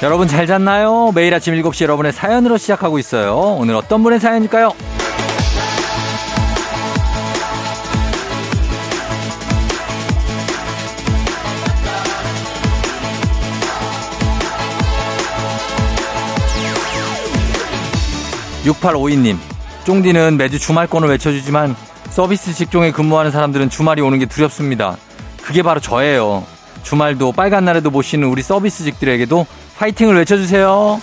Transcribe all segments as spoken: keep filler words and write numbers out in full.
여러분 잘 잤나요? 매일 아침 일곱 시 여러분의 사연으로 시작하고 있어요. 오늘 어떤 분의 사연일까요? 육팔오이 님, 쫑디는 매주 주말권을 외쳐주지만 서비스 직종에 근무하는 사람들은 주말이 오는 게 두렵습니다. 그게 바로 저예요. 주말도 빨간 날에도 못 쉬는 우리 서비스직들에게도 파이팅을 외쳐주세요.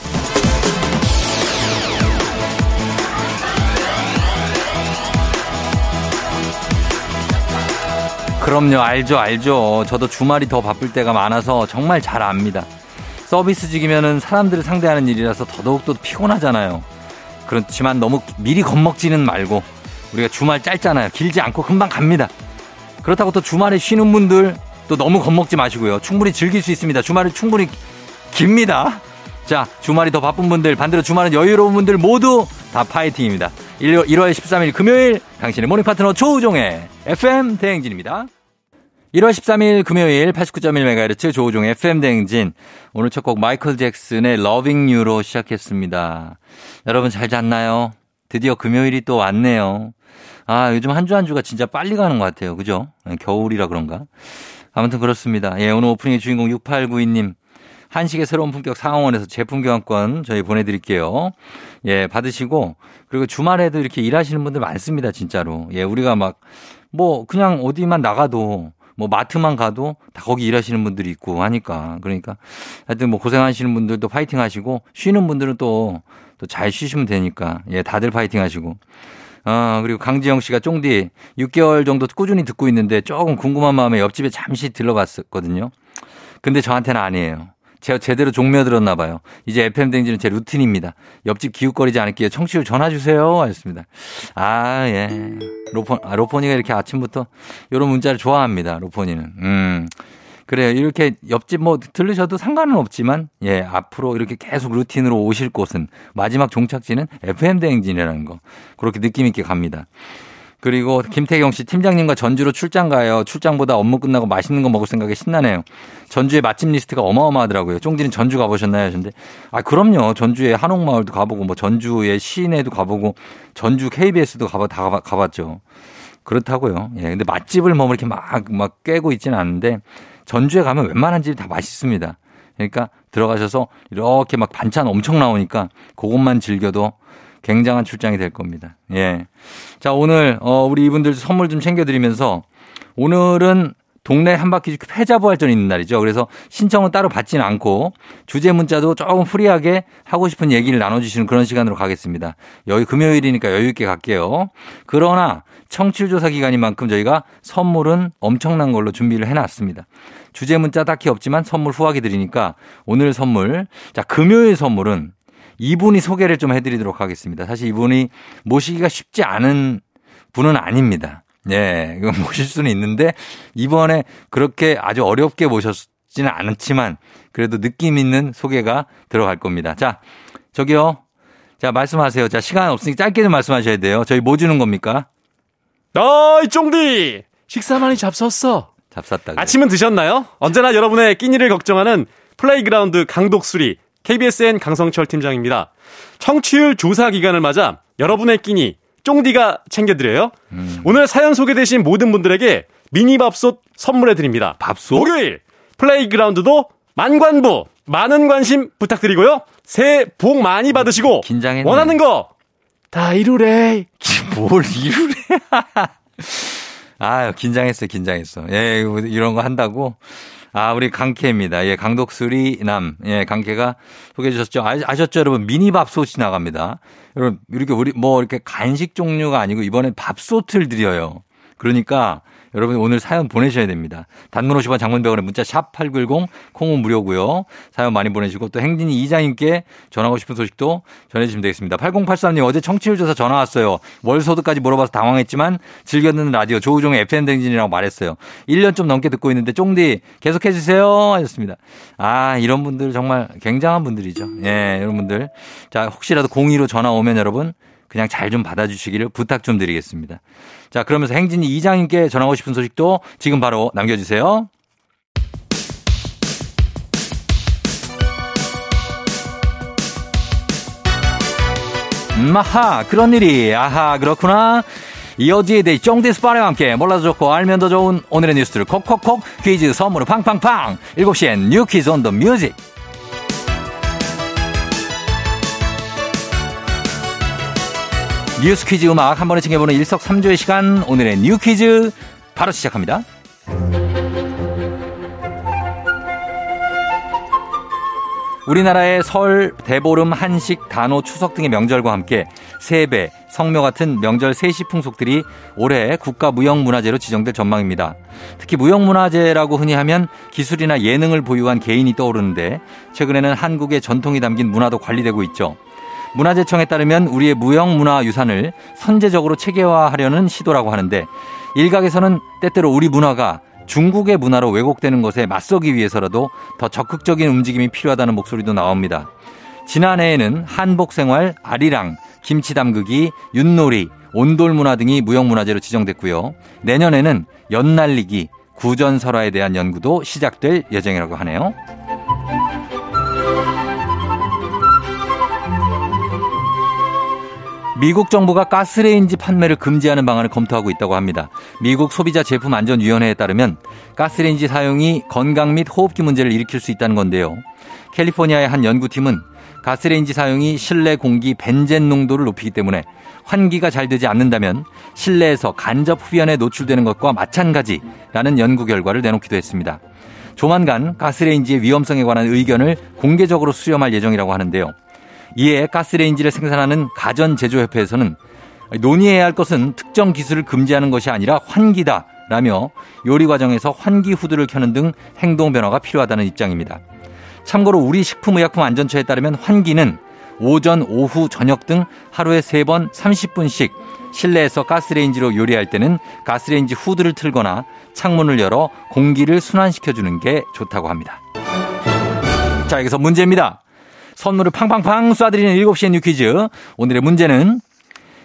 그럼요, 알죠 알죠. 저도 주말이 더 바쁠 때가 많아서 정말 잘 압니다. 서비스직이면은 사람들을 상대하는 일이라서 더더욱 더 피곤하잖아요. 그렇지만 너무 미리 겁먹지는 말고, 우리가 주말 짧잖아요. 길지 않고 금방 갑니다. 그렇다고 또 주말에 쉬는 분들 또 너무 겁먹지 마시고요. 충분히 즐길 수 있습니다. 주말이 충분히 깁니다. 자, 주말이 더 바쁜 분들, 반대로 주말은 여유로운 분들 모두 다 파이팅입니다. 일월 십삼일 금요일, 당신의 모닝 파트너 조우종의 에프엠 대행진입니다. 일월 십삼일 금요일 팔십구 점 일 메가헤르츠 조우종의 에프엠 대행진. 오늘 첫 곡 마이클 잭슨의 러빙 유로 시작했습니다. 여러분 잘 잤나요? 드디어 금요일이 또 왔네요. 아, 요즘 한 주 한 주가 진짜 빨리 가는 것 같아요. 그죠? 겨울이라 그런가? 아무튼 그렇습니다. 예, 오늘 오프닝의 주인공 육팔구이 님. 한식의 새로운 품격 상황원에서 제품 교환권 저희 보내드릴게요. 예, 받으시고, 그리고 주말에도 이렇게 일하시는 분들 많습니다. 진짜로. 예, 우리가 막, 뭐, 그냥 어디만 나가도, 뭐, 마트만 가도 다 거기 일하시는 분들이 있고 하니까. 그러니까, 하여튼 뭐, 고생하시는 분들도 파이팅 하시고, 쉬는 분들은 또, 또 잘 쉬시면 되니까. 예, 다들 파이팅 하시고. 아, 그리고 강지영 씨가 쫑디 육 개월 정도 꾸준히 듣고 있는데 조금 궁금한 마음에 옆집에 잠시 들러봤었거든요. 근데 저한테는 아니에요. 제가 제대로 종며들었나 봐요. 이제 에프엠 댕지는 제 루틴입니다. 옆집 기웃거리지 않을게요. 청취율 전화 주세요. 하셨습니다. 아, 예. 로포, 아, 로포니가 이렇게 아침부터 이런 문자를 좋아합니다. 로포니는. 음. 그래요. 이렇게 옆집 뭐 들르셔도 상관은 없지만, 예, 앞으로 이렇게 계속 루틴으로 오실 곳은, 마지막 종착지는 에프엠 대행진이라는 거. 그렇게 느낌 있게 갑니다. 그리고 김태경 씨, 팀장님과 전주로 출장 가요. 출장보다 업무 끝나고 맛있는 거 먹을 생각에 신나네요. 전주의 맛집 리스트가 어마어마하더라고요. 쫑디는 전주 가보셨나요? 근데 아, 그럼요. 전주의 한옥마을도 가보고, 뭐 전주의 시내도 가보고, 전주 케이비에스도 가봐, 다 가봐, 가봤죠. 그렇다고요. 예, 근데 맛집을 뭐 이렇게 막, 막 깨고 있지는 않은데, 전주에 가면 웬만한 집이 다 맛있습니다. 그러니까 들어가셔서 이렇게 막 반찬 엄청 나오니까 그것만 즐겨도 굉장한 출장이 될 겁니다. 예. 자, 오늘, 어, 우리 이분들 선물 좀 챙겨드리면서, 오늘은 동네 한 바퀴 패자부활전이 있는 날이죠. 그래서 신청은 따로 받지는 않고 주제 문자도 조금 프리하게 하고 싶은 얘기를 나눠주시는 그런 시간으로 가겠습니다. 여기 금요일이니까 여유 있게 갈게요. 그러나 청취율 조사 기간인 만큼 저희가 선물은 엄청난 걸로 준비를 해놨습니다. 주제 문자 딱히 없지만 선물 후하게 드리니까 오늘 선물, 자, 금요일 선물은 이분이 소개를 좀 해드리도록 하겠습니다. 사실 이분이 모시기가 쉽지 않은 분은 아닙니다. 예, 이거 모실 수는 있는데, 이번에 그렇게 아주 어렵게 모셨지는 않지만, 그래도 느낌 있는 소개가 들어갈 겁니다. 자, 저기요. 자, 말씀하세요. 자, 시간 없으니까 짧게 좀 말씀하셔야 돼요. 저희 뭐 주는 겁니까? 어이, 쫑디! 식사 많이 잡섰어. 잡쌌다. 그래. 아침은 드셨나요? 언제나 여러분의 끼니를 걱정하는 플레이그라운드 강독수리, 케이비에스엔 강성철 팀장입니다. 청취율 조사 기간을 맞아 여러분의 끼니, 쫑디가 챙겨드려요. 음. 오늘 사연 소개되신 모든 분들에게 미니밥솥 선물해드립니다. 밥솥? 목요일 플레이그라운드도 만관부, 많은 관심 부탁드리고요. 새해 복 많이 받으시고 긴장했네. 원하는 거 다 이루래. 뭘 이루래. 아, 긴장했어 긴장했어. 예, 이런 거 한다고. 아, 우리 강캐입니다. 예, 강독수리 남. 예, 강캐가 소개해 주셨죠. 아, 아셨죠, 여러분? 미니 밥솥이 나갑니다. 여러분, 이렇게 우리 뭐 이렇게 간식 종류가 아니고 이번엔 밥솥을 드려요. 그러니까 여러분 오늘 사연 보내셔야 됩니다. 단문 오십 원, 장문 백 원에 문자 샵 팔구공, 콩은 무료고요. 사연 많이 보내시고 또 행진이 이장님께 전하고 싶은 소식도 전해주시면 되겠습니다. 팔공팔삼 님, 어제 청취율 조사 전화 왔어요. 월소득까지 물어봐서 당황했지만 즐겨 듣는 라디오 조우종의 에프엠 행진이라고 말했어요. 일 년 좀 넘게 듣고 있는데 쫑디 계속해 주세요 하셨습니다. 아, 이런 분들 정말 굉장한 분들이죠. 예, 여러분들. 자, 혹시라도 공이로 전화 오면 여러분 그냥 잘 좀 받아주시기를 부탁 좀 드리겠습니다. 자, 그러면서 행진이 이장님께 전하고 싶은 소식도 지금 바로 남겨주세요. 마하 그런 일이 아하 그렇구나. 이 어디에 대해 쫑디스파레와 함께 몰라도 좋고 알면 더 좋은 오늘의 뉴스를 콕콕콕 퀴즈 선물은 팡팡팡. 일곱 시엔 뉴 퀴즈 온 더 뮤직. 뉴스 퀴즈 음악 한 번에 챙겨보는 일석삼조의 시간 오늘의 뉴 퀴즈 바로 시작합니다. 우리나라의 설, 대보름, 한식, 단오, 추석 등의 명절과 함께 세배, 성묘 같은 명절 세시 풍속들이 올해 국가 무형문화재로 지정될 전망입니다. 특히 무형문화재라고 흔히 하면 기술이나 예능을 보유한 개인이 떠오르는데 최근에는 한국의 전통이 담긴 문화도 관리되고 있죠. 문화재청에 따르면 우리의 무형문화유산을 선제적으로 체계화하려는 시도라고 하는데 일각에서는 때때로 우리 문화가 중국의 문화로 왜곡되는 것에 맞서기 위해서라도 더 적극적인 움직임이 필요하다는 목소리도 나옵니다. 지난해에는 한복생활, 아리랑, 김치 담그기, 윷놀이, 온돌문화 등이 무형문화재로 지정됐고요. 내년에는 연날리기, 구전설화에 대한 연구도 시작될 예정이라고 하네요. 미국 정부가 가스레인지 판매를 금지하는 방안을 검토하고 있다고 합니다. 미국 소비자 제품 안전위원회에 따르면 가스레인지 사용이 건강 및 호흡기 문제를 일으킬 수 있다는 건데요. 캘리포니아의 한 연구팀은 가스레인지 사용이 실내 공기 벤젠 농도를 높이기 때문에 환기가 잘 되지 않는다면 실내에서 간접 흡연에 노출되는 것과 마찬가지라는 연구 결과를 내놓기도 했습니다. 조만간 가스레인지의 위험성에 관한 의견을 공개적으로 수렴할 예정이라고 하는데요. 이에 가스레인지를 생산하는 가전제조협회에서는 논의해야 할 것은 특정 기술을 금지하는 것이 아니라 환기다라며 요리 과정에서 환기 후드를 켜는 등 행동 변화가 필요하다는 입장입니다. 참고로 우리 식품의약품안전처에 따르면 환기는 오전, 오후, 저녁 등 하루에 세 번 삼십 분씩 실내에서 가스레인지로 요리할 때는 가스레인지 후드를 틀거나 창문을 열어 공기를 순환시켜주는 게 좋다고 합니다. 자, 여기서 문제입니다. 선물을 팡팡팡 쏴드리는 일곱 시의 뉴 퀴즈. 오늘의 문제는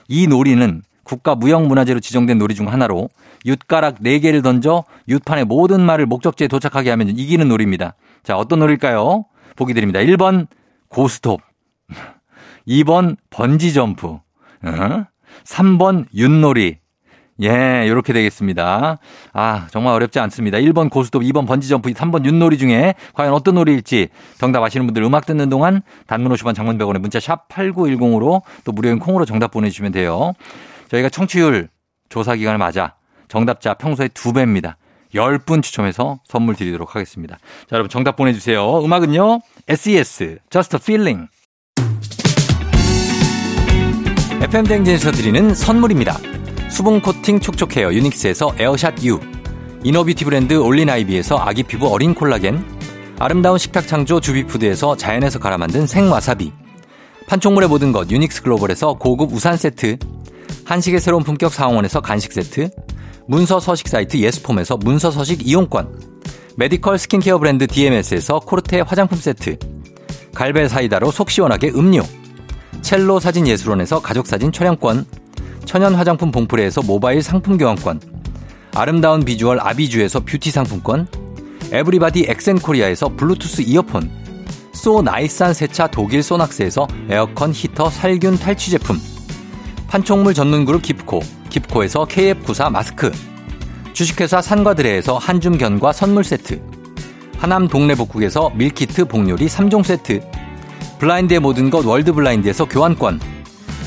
이 놀이는 국가 무형문화재로 지정된 놀이 중 하나로 윷가락 네 개를 던져 윷판의 모든 말을 목적지에 도착하게 하면 이기는 놀이입니다. 자, 어떤 놀이일까요? 보기 드립니다. 일 번 고스톱, 이 번 번지점프, 삼 번 윷놀이. 예, 요렇게 되겠습니다. 아, 정말 어렵지 않습니다. 일 번 고스톱, 이 번 번지점프, 삼 번 윷놀이 중에 과연 어떤 놀이일지 정답 아시는 분들 음악 듣는 동안 단문 오십 원 장문 백 원에 문자 샵 팔구일공으로 또 무료인 콩으로 정답 보내주시면 돼요. 저희가 청취율 조사 기간을 맞아 정답자 평소의 두 배입니다. 열 분 추첨해서 선물 드리도록 하겠습니다. 자, 여러분 정답 보내주세요. 음악은요. 에스이에스, Just a Feeling. 에프엠 대행진에서 드리는 선물입니다. 수분 코팅 촉촉헤어 유닉스에서 에어샷 U, 이너뷰티 브랜드 올린아이비에서 아기 피부 어린 콜라겐, 아름다운 식탁 창조 주비푸드에서 자연에서 갈아 만든 생와사비, 판촉물의 모든 것 유닉스 글로벌에서 고급 우산 세트, 한식의 새로운 품격 사홍원에서 간식 세트, 문서 서식 사이트 예스폼에서 문서 서식 이용권, 메디컬 스킨케어 브랜드 디엠에스에서 코르테 화장품 세트, 갈벨 사이다로 속 시원하게 음료, 첼로 사진 예술원에서 가족사진 촬영권, 천연 화장품 봉프레에서 모바일 상품 교환권, 아름다운 비주얼 아비주에서 뷰티 상품권, 에브리바디 엑센코리아에서 블루투스 이어폰, 소 나이산 세차 독일 소낙스에서 에어컨 히터 살균 탈취 제품, 판촉물 전문 그룹 깁코, 깁코에서 케이에프구사 마스크, 주식회사 산과드레에서 한줌 견과 선물 세트, 하남 동네 복국에서 밀키트 복요리 삼 종 세트, 블라인드의 모든 것 월드 블라인드에서 교환권,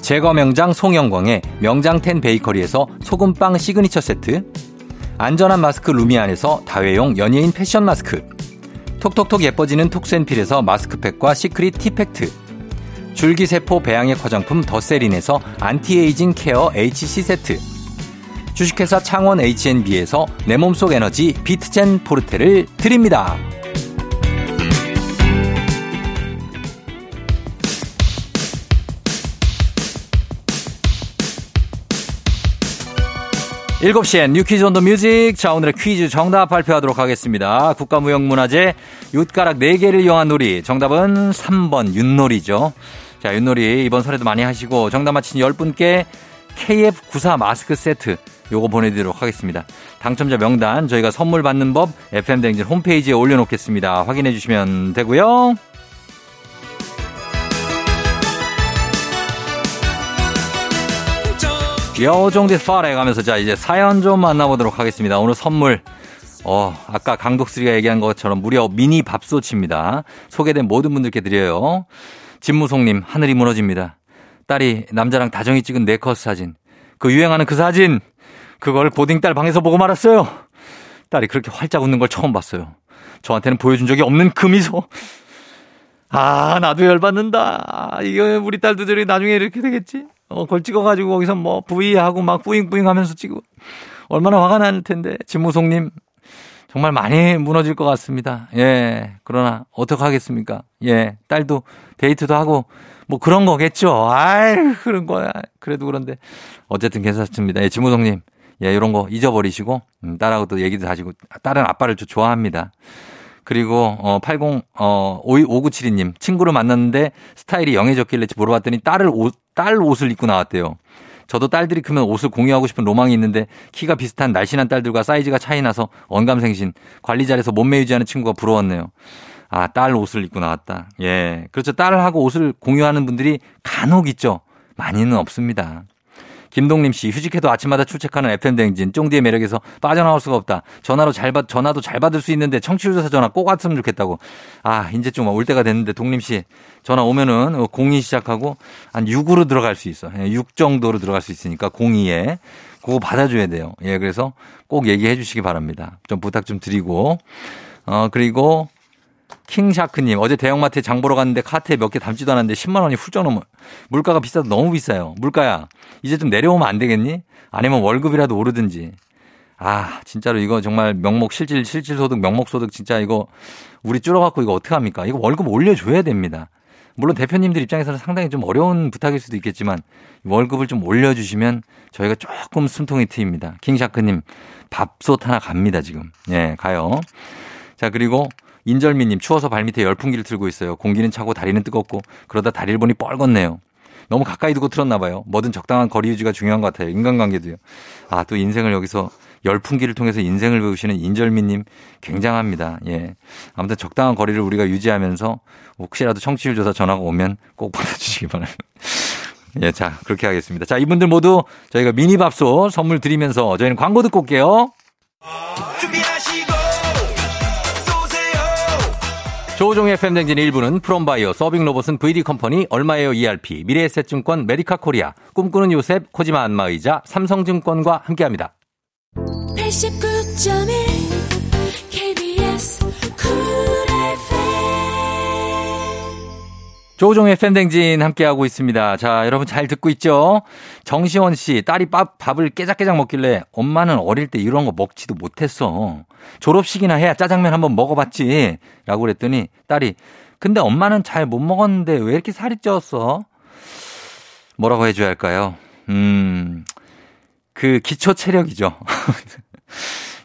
제과 명장 송영광의 명장텐 베이커리에서 소금빵 시그니처 세트, 안전한 마스크 루미안에서 다회용 연예인 패션 마스크, 톡톡톡 예뻐지는 톡센필에서 마스크팩과 시크릿 티팩트, 줄기세포 배양액 화장품 더세린에서 안티에이징 케어 에이치씨 세트, 주식회사 창원 에이치엔비에서 내 몸속 에너지 비트젠 포르테를 드립니다. 일곱 시엔 뉴 퀴즈 온 더 뮤직. 자, 오늘의 퀴즈 정답 발표하도록 하겠습니다. 국가무형문화재 윷가락 네 개를 이용한 놀이. 정답은 삼 번 윷놀이죠. 자, 윷놀이 이번 설에도 많이 하시고 정답 맞힌 열 분께 케이에프 구십사 마스크 세트 요거 보내드리도록 하겠습니다. 당첨자 명단 저희가 선물 받는 법 에프엠 대행진 홈페이지에 올려놓겠습니다. 확인해 주시면 되고요. 여종디 파레 가면서 자 이제 사연 좀 만나보도록 하겠습니다. 오늘 선물 어 아까 강독수리가 얘기한 것처럼 무려 미니 밥솥입니다. 소개된 모든 분들께 드려요. 진무송님, 하늘이 무너집니다. 딸이 남자랑 다정히 찍은 네컷 사진, 그 유행하는 그 사진, 그걸 고딩딸 방에서 보고 말았어요. 딸이 그렇게 활짝 웃는 걸 처음 봤어요. 저한테는 보여준 적이 없는 그 미소. 아, 나도 열받는다. 이거 우리 딸도 저리 나중에 이렇게 되겠지. 어, 그걸 찍어가지고 거기서 뭐 부위하고 막 뿌잉뿌잉 하면서 찍고 얼마나 화가 날 텐데. 진무송님 정말 많이 무너질 것 같습니다. 예, 그러나 어떡하겠습니까. 예, 딸도 데이트도 하고 뭐 그런 거겠죠. 아이, 그런 거야. 그래도 그런데 어쨌든 괜찮습니다. 예, 진무송님, 예, 이런 거 잊어버리시고 음, 딸하고 또 얘기도 하시고. 딸은 아빠를 좀 좋아합니다. 그리고 어, 팔공 오구칠이님 친구를 만났는데 스타일이 영해졌길래 물어봤더니 딸을 옷, 딸 옷을 입고 나왔대요. 저도 딸들이 크면 옷을 공유하고 싶은 로망이 있는데 키가 비슷한 날씬한 딸들과 사이즈가 차이 나서 언감생신. 관리 잘해서 몸매 유지하는 친구가 부러웠네요. 아, 딸 옷을 입고 나왔다. 예, 그렇죠. 딸하고 옷을 공유하는 분들이 간혹 있죠. 많이는 없습니다. 김동림 씨, 휴직해도 아침마다 출첵하는 에프엠 대행진 쫑디의 매력에서 빠져나올 수가 없다. 전화로 잘 받, 전화도 잘 받을 수 있는데 청취율조사 전화 꼭 왔으면 좋겠다고. 아, 이제 좀 올 때가 됐는데 동림 씨 전화 오면은 공이 시작하고 한 육으로 들어갈 수 있어. 육 정도로 들어갈 수 있으니까 공이에 그거 받아줘야 돼요. 예, 그래서 꼭 얘기해 주시기 바랍니다. 좀 부탁 좀 드리고. 어, 그리고 킹샤크님, 어제 대형마트에 장 보러 갔는데 카트에 몇 개 담지도 않았는데 십만 원이 훌쩍 넘어. 물가가 비싸도 너무 비싸요. 물가야, 이제 좀 내려오면 안 되겠니? 아니면 월급이라도 오르든지. 아, 진짜로 이거 정말 명목 실질, 실질소득, 명목소득 진짜 이거 우리 줄어갖고 이거 어떡합니까? 이거 월급 올려줘야 됩니다. 물론 대표님들 입장에서는 상당히 좀 어려운 부탁일 수도 있겠지만 월급을 좀 올려주시면 저희가 조금 숨통이 트입니다. 킹샤크님, 밥솥 하나 갑니다, 지금. 예, 가요. 자, 그리고 인절미님, 추워서 발밑에 열풍기를 틀고 있어요. 공기는 차고 다리는 뜨겁고 그러다 다리를 보니 뻘겋네요. 너무 가까이 두고 틀었나 봐요. 뭐든 적당한 거리 유지가 중요한 것 같아요. 인간관계도요. 아, 또 인생을 여기서 열풍기를 통해서 인생을 배우시는 인절미님 굉장합니다. 예, 아무튼 적당한 거리를 우리가 유지하면서 혹시라도 청취율 조사 전화가 오면 꼭 받아주시기 바랍니다. 예, 자, 그렇게 하겠습니다. 자, 이분들 모두 저희가 미니밥솥 선물 드리면서 저희는 광고 듣고 올게요. 조우종의 에프엠 대행진 일부는 프롬바이오, 서빙로봇은 브이디컴퍼니, 얼마에요 이알피, 미래에셋증권, 메디카코리아, 꿈꾸는 요셉, 코지마 안마의자, 삼성증권과 함께합니다. 팔십구 점 일 케이비에스 조우종의 에프엠 대행진 함께하고 있습니다. 자, 여러분 잘 듣고 있죠? 정시원 씨, 딸이 밥, 밥을 깨작깨작 먹길래 엄마는 어릴 때 이런 거 먹지도 못했어. 졸업식이나 해야 짜장면 한번 먹어봤지 라고 그랬더니 딸이, 근데 엄마는 잘 못 먹었는데 왜 이렇게 살이 쪘어? 뭐라고 해줘야 할까요? 음, 그 기초 체력이죠.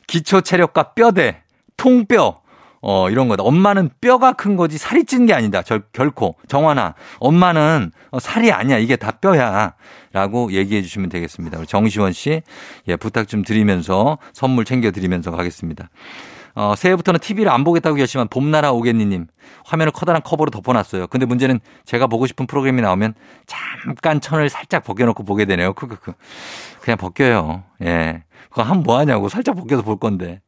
기초 체력과 뼈대, 통뼈, 어, 이런 거다. 엄마는 뼈가 큰 거지 살이 찐 게 아니다. 절, 결코. 정환아, 엄마는 살이 아니야. 이게 다 뼈야. 라고 얘기해 주시면 되겠습니다. 우리 정시원 씨, 예, 부탁 좀 드리면서 선물 챙겨드리면서 가겠습니다. 어, 새해부터는 티비를 안 보겠다고 결심한 봄나라 오겠니님, 화면을 커다란 커버로 덮어놨어요. 근데 문제는 제가 보고 싶은 프로그램이 나오면 잠깐 천을 살짝 벗겨놓고 보게 되네요. 크크크. 그냥 벗겨요. 예, 그거 하면 뭐하냐고. 살짝 벗겨서 볼 건데.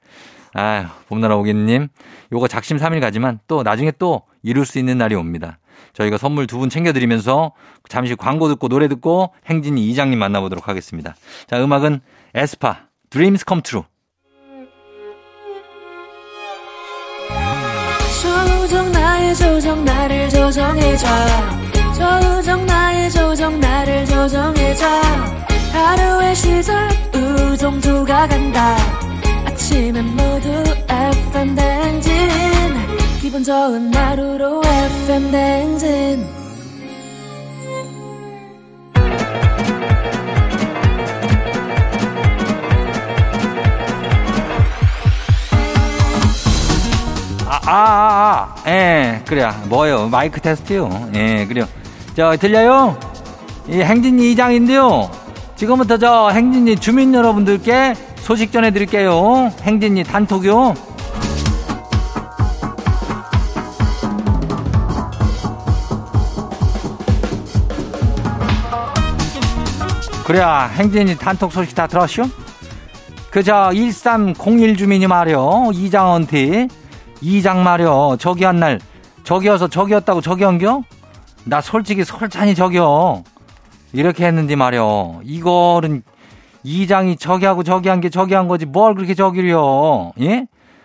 아휴, 봄나라 오겠님, 요거 작심 삼일 가지만 또 나중에 또 이룰 수 있는 날이 옵니다. 저희가 선물 두 분 챙겨드리면서 잠시 광고 듣고 노래 듣고 행진이 이장님 만나보도록 하겠습니다. 자, 음악은 에스파, Dreams Come True. 조우종 나의 조정 나를 조정해줘. 조우종 나의 조정 나를 조정해줘. 하루의 시절 우종조가 간다. 아침엔 모두 에프엠 대행진. 기분 좋은 하루로 에프엠 대행진. 그래요. 뭐요? 마이크 테스트요. 예, 그래요. 저, 들려요? 이 행진이 이장인데요. 지금부터 저 행진이 주민 여러분들께 소식 전해드릴게요. 행진이 단톡요. 그래야 행진이 단톡 소식 다 들었슈? 그저 일삼공일 주민이 말이요. 이장언티. 이장 말이요. 저기 한 날 저기여서 저기였다고 저기 한겨? 나 솔직히 솔찬히 저기요. 이렇게 했는데 말이요. 이거는 이장이 저기하고 저기한 게 저기한 거지 뭘 그렇게 저기려. 예?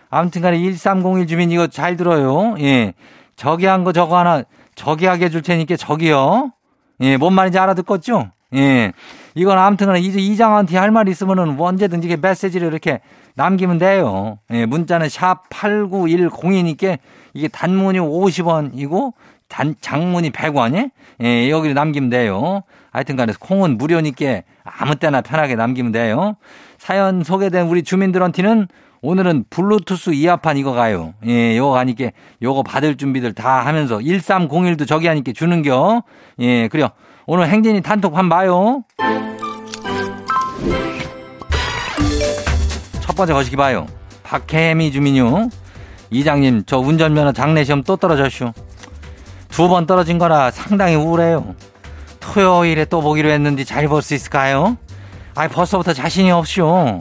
아무튼 간에 일삼공일 주민 이거 잘 들어요. 예. 저기한 거 저거 하나 저기하게 해줄 테니까 저기요. 예. 뭔 말인지 알아듣겠죠? 예. 이건 아무튼 간에 이제 이장한테 할 말 있으면은 언제든지 메시지를 이렇게 남기면 돼요. 예. 문자는 샵 팔구일공이니까 이게 단문이 오십 원이고 단, 장문이 백 원이? 예, 여기를 남기면 돼요. 하여튼 간에 콩은 무료니까 아무 때나 편하게 남기면 돼요. 사연 소개된 우리 주민들한테는 오늘은 블루투스 이어판 이거 가요. 예, 요거 가니까 요거 받을 준비들 다 하면서 일삼공일도 저기 하니까 주는겨. 예, 그래요. 오늘 행진이 단톡판 봐요. 첫 번째 거시기 봐요. 박혜미 주민요. 이장님, 저 운전면허 장례시험 또 떨어졌슈. 두 번 떨어진 거라 상당히 우울해요. 토요일에 또 보기로 했는데 잘 볼 수 있을까요? 아이 벌써부터 자신이 없쇼.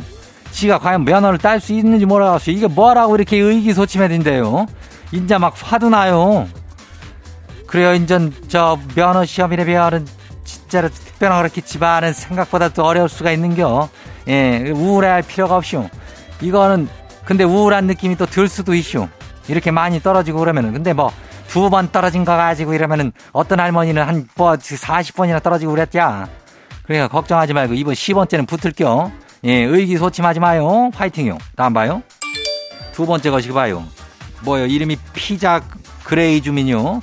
지가 과연 면허를 딸 수 있는지 몰라서 이게 뭐라고 이렇게 의기소침해진대요. 인자 막 화도 나요. 그래요, 인전 저 면허 시험이래 배열은 진짜로 특별한 그렇겠지만은 생각보다 또 어려울 수가 있는겨. 예, 우울해할 필요가 없쇼. 이거는 근데 우울한 느낌이 또 들 수도 있쇼. 이렇게 많이 떨어지고 그러면은 근데 뭐. 두 번 떨어진 거 가지고 이러면은 어떤 할머니는 한 뭐 사십 번이나 떨어지고 그랬자. 그러니까 걱정하지 말고 이번 십 번째는 붙을게요. 예, 의기소침하지 마요. 파이팅요. 다음 봐요. 두 번째 거시기 봐요. 뭐요? 이름이 피자 그레이 주민요.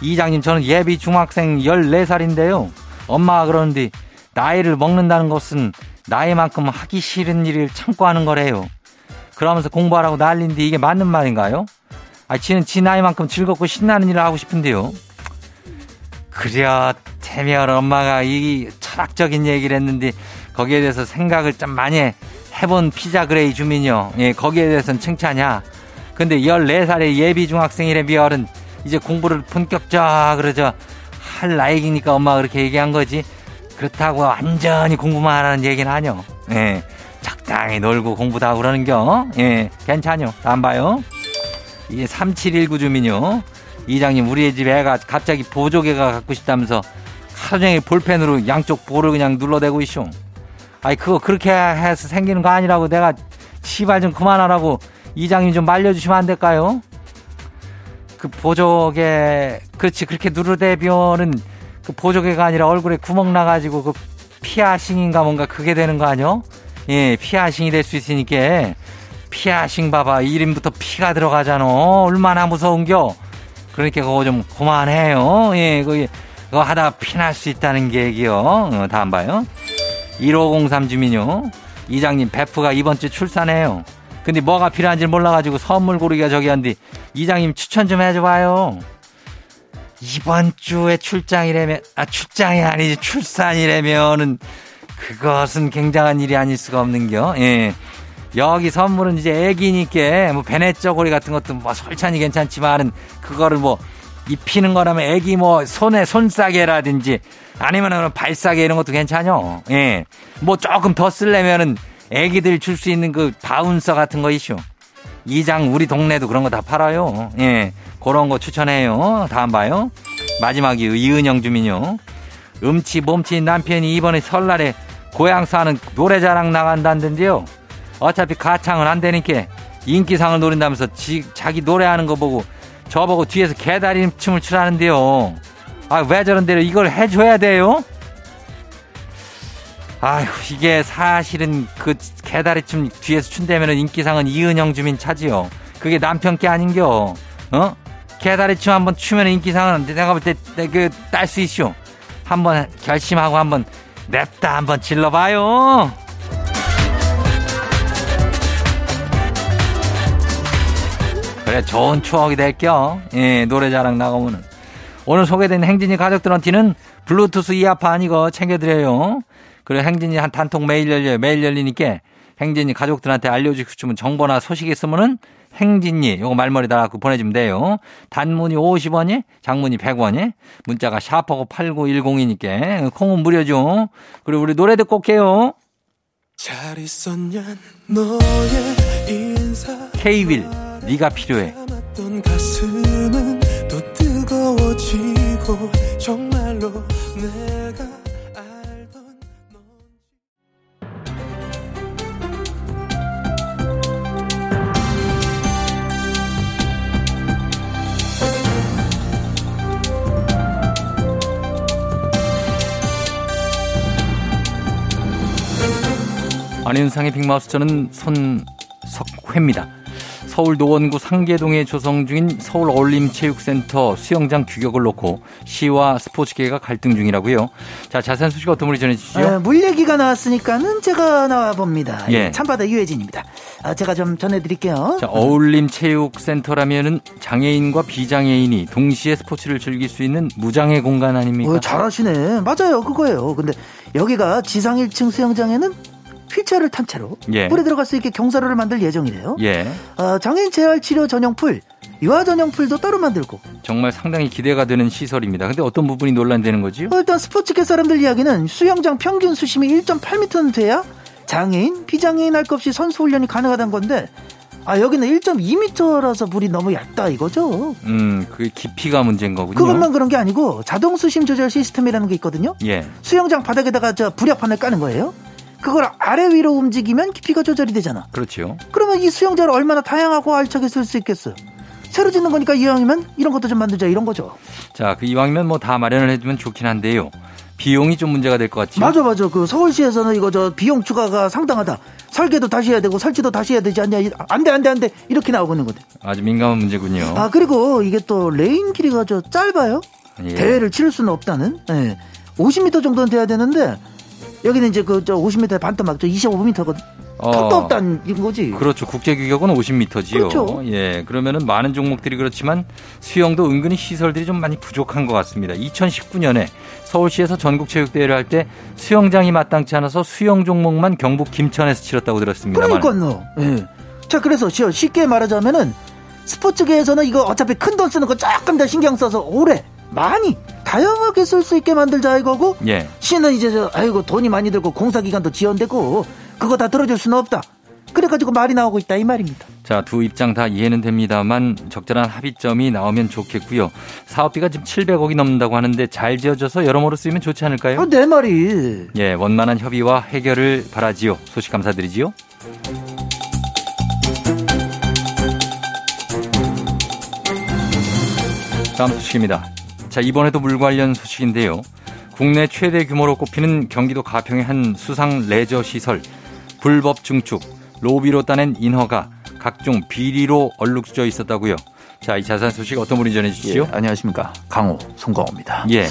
이장님, 저는 예비 중학생 열네 살인데요. 엄마가 그러는데 나이를 먹는다는 것은 나이만큼 하기 싫은 일을 참고 하는 거래요. 그러면서 공부하라고 난리인데 이게 맞는 말인가요? 아, 지는 지 나이만큼 즐겁고 신나는 일을 하고 싶은데요. 그려, 태멸 엄마가 이 철학적인 얘기를 했는데 거기에 대해서 생각을 좀 많이 해본 피자 그레이 주민이요. 예, 거기에 대해서는 칭찬이야. 근데 열네 살의 예비 중학생이래 미얼은 이제 공부를 본격적으로 저 할 나이니까 엄마가 그렇게 얘기한 거지. 그렇다고 완전히 공부만 하라는 얘기는 아니요. 예, 적당히 놀고 공부도 하고 그러는겨. 예, 괜찮요. 안 봐요. 이게 삼칠일구 주민요. 이장님, 우리 집 애가 갑자기 보조개가 갖고 싶다면서 하루 종일 볼펜으로 양쪽 볼을 그냥 눌러대고 있쇼. 아이 그거 그렇게 해서 생기는 거 아니라고 내가 시발 좀 그만하라고 이장님 좀 말려주시면 안 될까요? 그 보조개 그렇지 그렇게 누르대면은 그 보조개가 아니라 얼굴에 구멍 나가지고 그 피아싱인가 뭔가 그게 되는 거 아니요? 예, 피아싱이 될 수 있으니까. 피아싱 봐봐. 이름부터 피가 들어가잖아. 얼마나 무서운겨. 그러니까 그거 좀 그만해요. 예, 그거, 그거 하다가 피날 수 있다는 계획이요. 어, 다음 봐요. 일오공삼 주민요. 이장님, 베프가 이번 주 출산해요. 근데 뭐가 필요한지 몰라가지고 선물 고르기가 저기 한데 이장님 추천 좀 해줘봐요. 이번 주에 출장이라면 아 출장이 아니지 출산이라면은 그것은 굉장한 일이 아닐 수가 없는겨. 예. 여기 선물은 이제 애기니까 뭐 베네쩌고리 같은 것도 뭐 솔찬히 괜찮지만은 그거를 뭐 입히는 거라면 애기 뭐 손에 손싸개라든지 아니면은 발싸개 이런 것도 괜찮요. 예, 뭐 조금 더 쓰려면은 애기들 줄 수 있는 그 바운서 같은 거 이슈. 이장 우리 동네도 그런 거 다 팔아요. 예, 그런 거 추천해요. 다음 봐요. 마지막이 이은영 주민요. 음치 몸치 남편이 이번에 설날에 고향 사는 노래자랑 나간다는데요. 어차피 가창은 안 되니까 인기상을 노린다면서 지, 자기 노래하는 거 보고 저보고 뒤에서 개다리 춤을 추라는데요. 아, 왜 저런데요? 이걸 해줘야 돼요? 아휴, 이게 사실은 그 개다리 춤 뒤에서 춘다면 인기상은 이은영 주민 차지요. 그게 남편 게 아닌겨. 어? 개다리 춤 한번 추면 인기상은 내가 볼 때 그 딸 수 있쇼. 한번 결심하고 한번 냅다 한번 질러봐요. 그래 좋은 추억이 될 겸 예, 노래자랑 나가면은 오늘 소개된 행진이 가족들한테는 블루투스 이어팟 이거 챙겨드려요. 그리고 행진이 한 단통 매일 열려요. 매일 열리니까 행진이 가족들한테 알려주시면 정보나 소식이 있으면은 행진이 요거 말머리 달아서 보내주면 돼요. 단문이 오십 원이 장문이 백 원이 문자가 샤프하고 팔구일공이니까 콩은 무료죠. 그리고 우리 노래 듣고 올게요. 잘 있었냐 너의 인사 K-Will 네가 필요해. 가슴은 또 뜨거워지고 정말로 내가 안윤상의 빅마우스 저는 손석회입니다. 서울 노원구 상계동에 조성 중인 서울 어울림체육센터 수영장 규격을 놓고 시와 스포츠계가 갈등 중이라고요. 자, 자세한 소식 어떤 분이 전해주시죠? 아, 물 얘기가 나왔으니까는 제가 나와봅니다. 예. 참바다 유혜진입니다. 아, 제가 좀 전해드릴게요. 자, 어울림체육센터라면은 장애인과 비장애인이 동시에 스포츠를 즐길 수 있는 무장애 공간 아닙니까? 어, 잘하시네. 맞아요. 그거예요. 근데 여기가 지상 일 층 수영장에는 휠체어를 탄 채로 예. 물에 들어갈 수 있게 경사로를 만들 예정이래요. 예. 어, 장애인 재활 치료 전용 풀, 유아 전용 풀도 따로 만들고. 정말 상당히 기대가 되는 시설입니다. 근데 어떤 부분이 논란되는 거지요? 어, 일단 스포츠계 사람들 이야기는 수영장 평균 수심이 일 점 팔 미터는 돼야 장애인, 비장애인 할 것 없이 선수 훈련이 가능하다는 건데 아 여기는 일 점 이 미터라서 물이 너무 얇다 이거죠. 음, 그게 깊이가 문제인 거군요. 그것만 그런 게 아니고 자동 수심 조절 시스템이라는 게 있거든요. 예. 수영장 바닥에다가 저 불협판을 까는 거예요. 그걸 아래 위로 움직이면 깊이가 조절이 되잖아. 그렇죠. 그러면 이 수영장을 얼마나 다양하고 알차게 쓸 수 있겠어요. 새로 짓는 거니까 이왕이면 이런 것도 좀 만들자 이런 거죠. 자, 그 이왕이면 뭐 다 마련을 해주면 좋긴 한데요. 비용이 좀 문제가 될 것 같죠. 맞아, 맞아. 그 서울시에서는 이거 저 비용 추가가 상당하다. 설계도 다시 해야 되고 설치도 다시 해야 되지 않냐. 안 돼, 안 돼, 안 돼. 이렇게 나오고 있는 건데. 아주 민감한 문제군요. 아, 그리고 이게 또 레인 길이가 저 짧아요. 예. 대회를 치를 수는 없다는. 예. 오십 미터 정도는 돼야 되는데 여기는 이제 그 저 오십 미터에 반토막 저 이십오 미터거든. 어, 턱도 없다는 거지. 그렇죠. 국제 규격은 오십 미터지요. 그렇죠. 예. 그러면은 많은 종목들이 그렇지만 수영도 은근히 시설들이 좀 많이 부족한 것 같습니다. 이천십구 년에 서울시에서 전국체육대회를 할 때 수영장이 마땅치 않아서 수영 종목만 경북 김천에서 치렀다고 들었습니다만. 그러니까요. 예. 자, 그래서 쉽게 말하자면은 스포츠계에서는 이거 어차피 큰 돈 쓰는 거 조금 더 신경 써서 오래 많이 다양하게 쓸 수 있게 만들자 이거고 예. 시는 이제 저, 아이고 돈이 많이 들고 공사기간도 지연되고 그거 다 들어줄 수는 없다. 그래가지고 말이 나오고 있다 이 말입니다. 자, 두 입장 다 이해는 됩니다만 적절한 합의점이 나오면 좋겠고요. 사업비가 지금 칠백억이 넘는다고 하는데 잘 지어져서 여러모로 쓰이면 좋지 않을까요? 아, 내 말이. 예, 원만한 협의와 해결을 바라지요. 소식 감사드리지요. 다음 소식입니다. 자, 이번에도 물 관련 소식인데요. 국내 최대 규모로 꼽히는 경기도 가평의 한 수상 레저 시설, 불법 증축, 로비로 따낸 인허가, 각종 비리로 얼룩져 있었다고요. 자, 이 자세한 소식 어떤 분이 전해주시죠? 예, 안녕하십니까. 강호, 송강호입니다. 예.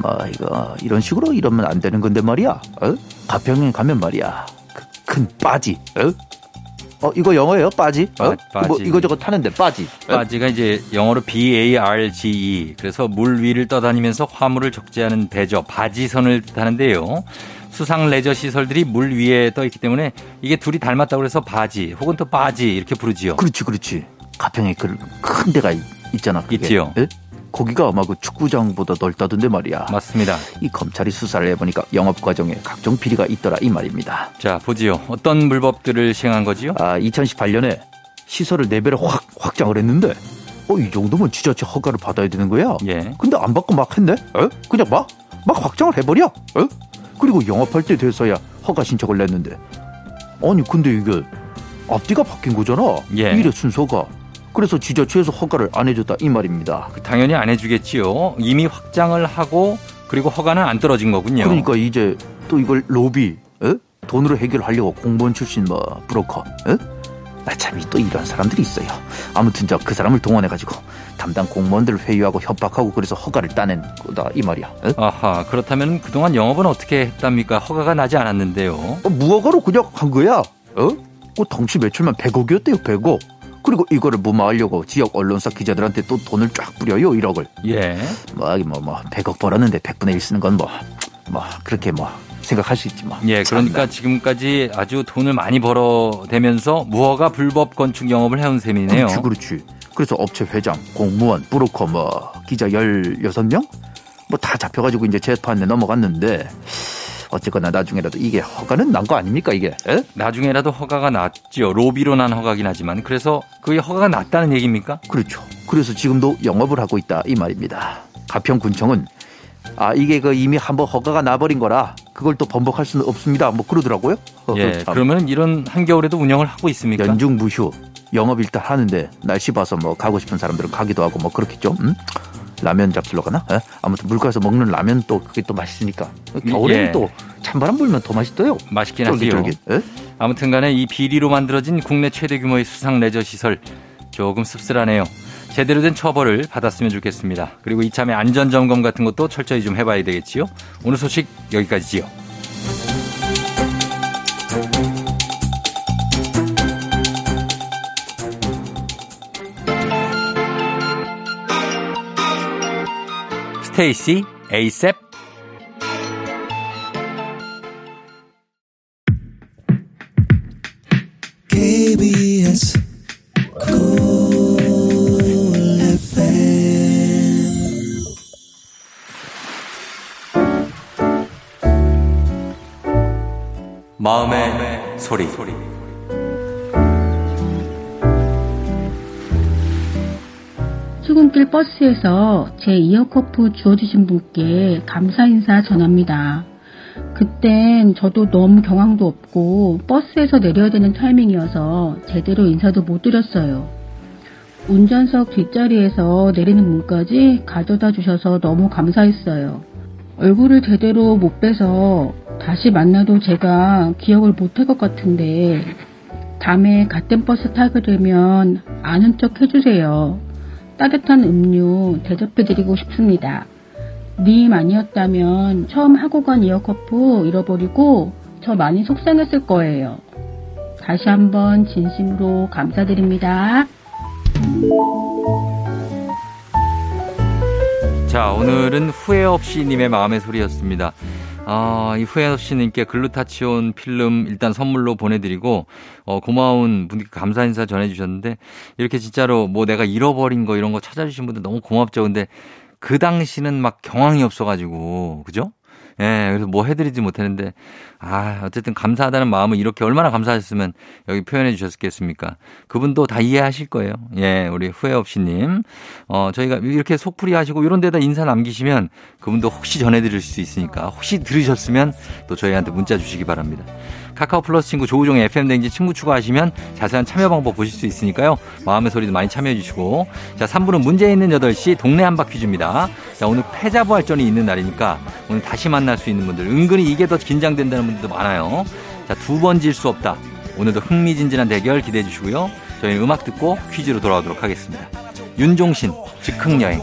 뭐, 이거, 이런 식으로 이러면 안 되는 건데 말이야. 어? 가평에 가면 말이야. 그 큰 빠지, 어? 어, 이거 영어예요? 빠지? 어? 아, 빠지. 뭐 이거저거 타는데 빠지. 빠지가 이제 영어로 B A R G E. 그래서 물 위를 떠다니면서 화물을 적재하는 대저, 바지선을 타는데요. 수상 레저 시설들이 물 위에 떠있기 때문에 이게 둘이 닮았다고 해서 바지 혹은 또 빠지 이렇게 부르지요. 그렇지, 그렇지. 가평에 그 큰 데가 있잖아. 그게. 있지요. 에? 거기가 아마 그 축구장보다 넓다던데 말이야. 맞습니다. 이 검찰이 수사를 해보니까 영업 과정에 각종 비리가 있더라 이 말입니다. 자, 보지요. 어떤 물법들을 시행한 거지요? 아, 이천십팔 년에 시설을 네 배로 확 확장을 했는데 어, 이 정도면 지자체 허가를 받아야 되는 거야. 예. 근데 안 받고 막 했네. 에? 그냥 막, 막 확장을 해버려. 에? 그리고 영업할 때 돼서야 허가 신청을 냈는데 아니 근데 이게 앞뒤가 바뀐 거잖아. 예. 미래 순서가. 그래서 지자체에서 허가를 안 해줬다 이 말입니다. 당연히 안 해주겠지요. 이미 확장을 하고 그리고 허가는 안 떨어진 거군요. 그러니까 이제 또 이걸 로비, 에? 돈으로 해결하려고 공무원 출신 뭐 브로커, 에? 아, 참 또 이런 사람들이 있어요. 아무튼 저 그 사람을 동원해가지고 담당 공무원들을 회유하고 협박하고 그래서 허가를 따낸 거다 이 말이야. 에? 아하, 그렇다면 그동안 영업은 어떻게 했답니까? 허가가 나지 않았는데요. 어, 무허가로 그냥 한 거야. 어? 그 당시 매출만 백억이었대요, 백억. 그리고 이거를 무마하려고 지역 언론사 기자들한테 또 돈을 쫙 뿌려요. 일억을. 예. 뭐, 뭐, 뭐, 백억 벌었는데 백분의 일 쓰는 건 뭐, 뭐, 그렇게 뭐, 생각할 수 있지 뭐. 예, 그러니까 참나. 지금까지 아주 돈을 많이 벌어대면서 무허가 불법 건축 영업을 해온 셈이네요. 그렇지, 그렇지. 그래서 업체 회장, 공무원, 브로커, 뭐, 기자 열여섯 명? 뭐 다 잡혀가지고 이제 재판에 넘어갔는데, 어쨌거나 나중에라도 이게 허가는 난 거 아닙니까 이게? 에? 나중에라도 허가가 났죠. 로비로 난 허가긴 하지만. 그래서 그게 허가가 났다는 얘기입니까? 그렇죠. 그래서 지금도 영업을 하고 있다 이 말입니다. 가평군청은 아 이게 그 이미 한번 허가가 나버린 거라 그걸 또 번복할 수는 없습니다. 뭐 그러더라고요. 어, 예. 그러면 이런 한겨울에도 운영을 하고 있습니까? 연중 무휴 영업 일단 하는데 날씨 봐서 뭐 가고 싶은 사람들은 가기도 하고 뭐 그렇겠죠. 음? 라면 잡수러 가나? 에? 아무튼 물가에서 먹는 라면 또 그게 또 맛있으니까 겨울에는 예. 또 찬바람 불면 더 맛있어요. 맛있긴 하지요. 아무튼간에 이 비리로 만들어진 국내 최대 규모의 수상 레저 시설 조금 씁쓸하네요. 제대로 된 처벌을 받았으면 좋겠습니다. 그리고 이참에 안전점검 같은 것도 철저히 좀 해봐야 되겠지요. 오늘 소식 여기까지지요. 스테이시 에이셉 케이비에스 마음의, 마음의 소리. 소리 출근길 버스에서 제 이어커프 주워주신 분께 감사 인사 전합니다. 그땐 저도 너무 경황도 없고 버스에서 내려야 되는 타이밍이어서 제대로 인사도 못 드렸어요. 운전석 뒷자리에서 내리는 문까지 가져다 주셔서 너무 감사했어요. 얼굴을 제대로 못 빼서 다시 만나도 제가 기억을 못할 것 같은데 다음에 같은 버스 타게 되면 아는 척 해주세요. 따뜻한 음료 대접해드리고 싶습니다. 님 아니었다면 처음 하고 간 이어커프 잃어버리고 저 많이 속상했을 거예요. 다시 한번 진심으로 감사드립니다. 자, 오늘은 후회 없이 님의 마음의 소리였습니다. 아, 이 후회 없이 님께 글루타치온 필름 일단 선물로 보내드리고 어, 고마운 분께 감사 인사 전해주셨는데 이렇게 진짜로 뭐 내가 잃어버린 거 이런 거 찾아주신 분들 너무 고맙죠. 근데 그 당시는 막 경황이 없어가지고 그죠? 예, 그래서 뭐 해드리지 못했는데 아 어쨌든 감사하다는 마음을 이렇게 얼마나 감사하셨으면 여기 표현해 주셨겠습니까? 그분도 다 이해하실 거예요. 예, 우리 후회 없이님 어 저희가 이렇게 속풀이 하시고 이런 데다 인사 남기시면 그분도 혹시 전해드릴 수 있으니까 혹시 들으셨으면 또 저희한테 문자 주시기 바랍니다. 카카오 플러스 친구 조우종의 에프엠 대행진 친구 추가하시면 자세한 참여 방법 보실 수 있으니까요. 마음의 소리도 많이 참여해 주시고 자 삼 부는 문제 있는 여덟 시 동네 한바 퀴즈입니다. 자 오늘 패자부활전이 있는 날이니까 오늘 다시 만날 수 있는 분들 은근히 이게 더 긴장된다는 분들도 많아요. 자 두 번 질 수 없다. 오늘도 흥미진진한 대결 기대해 주시고요. 저희는 음악 듣고 퀴즈로 돌아오도록 하겠습니다. 윤종신 즉흥여행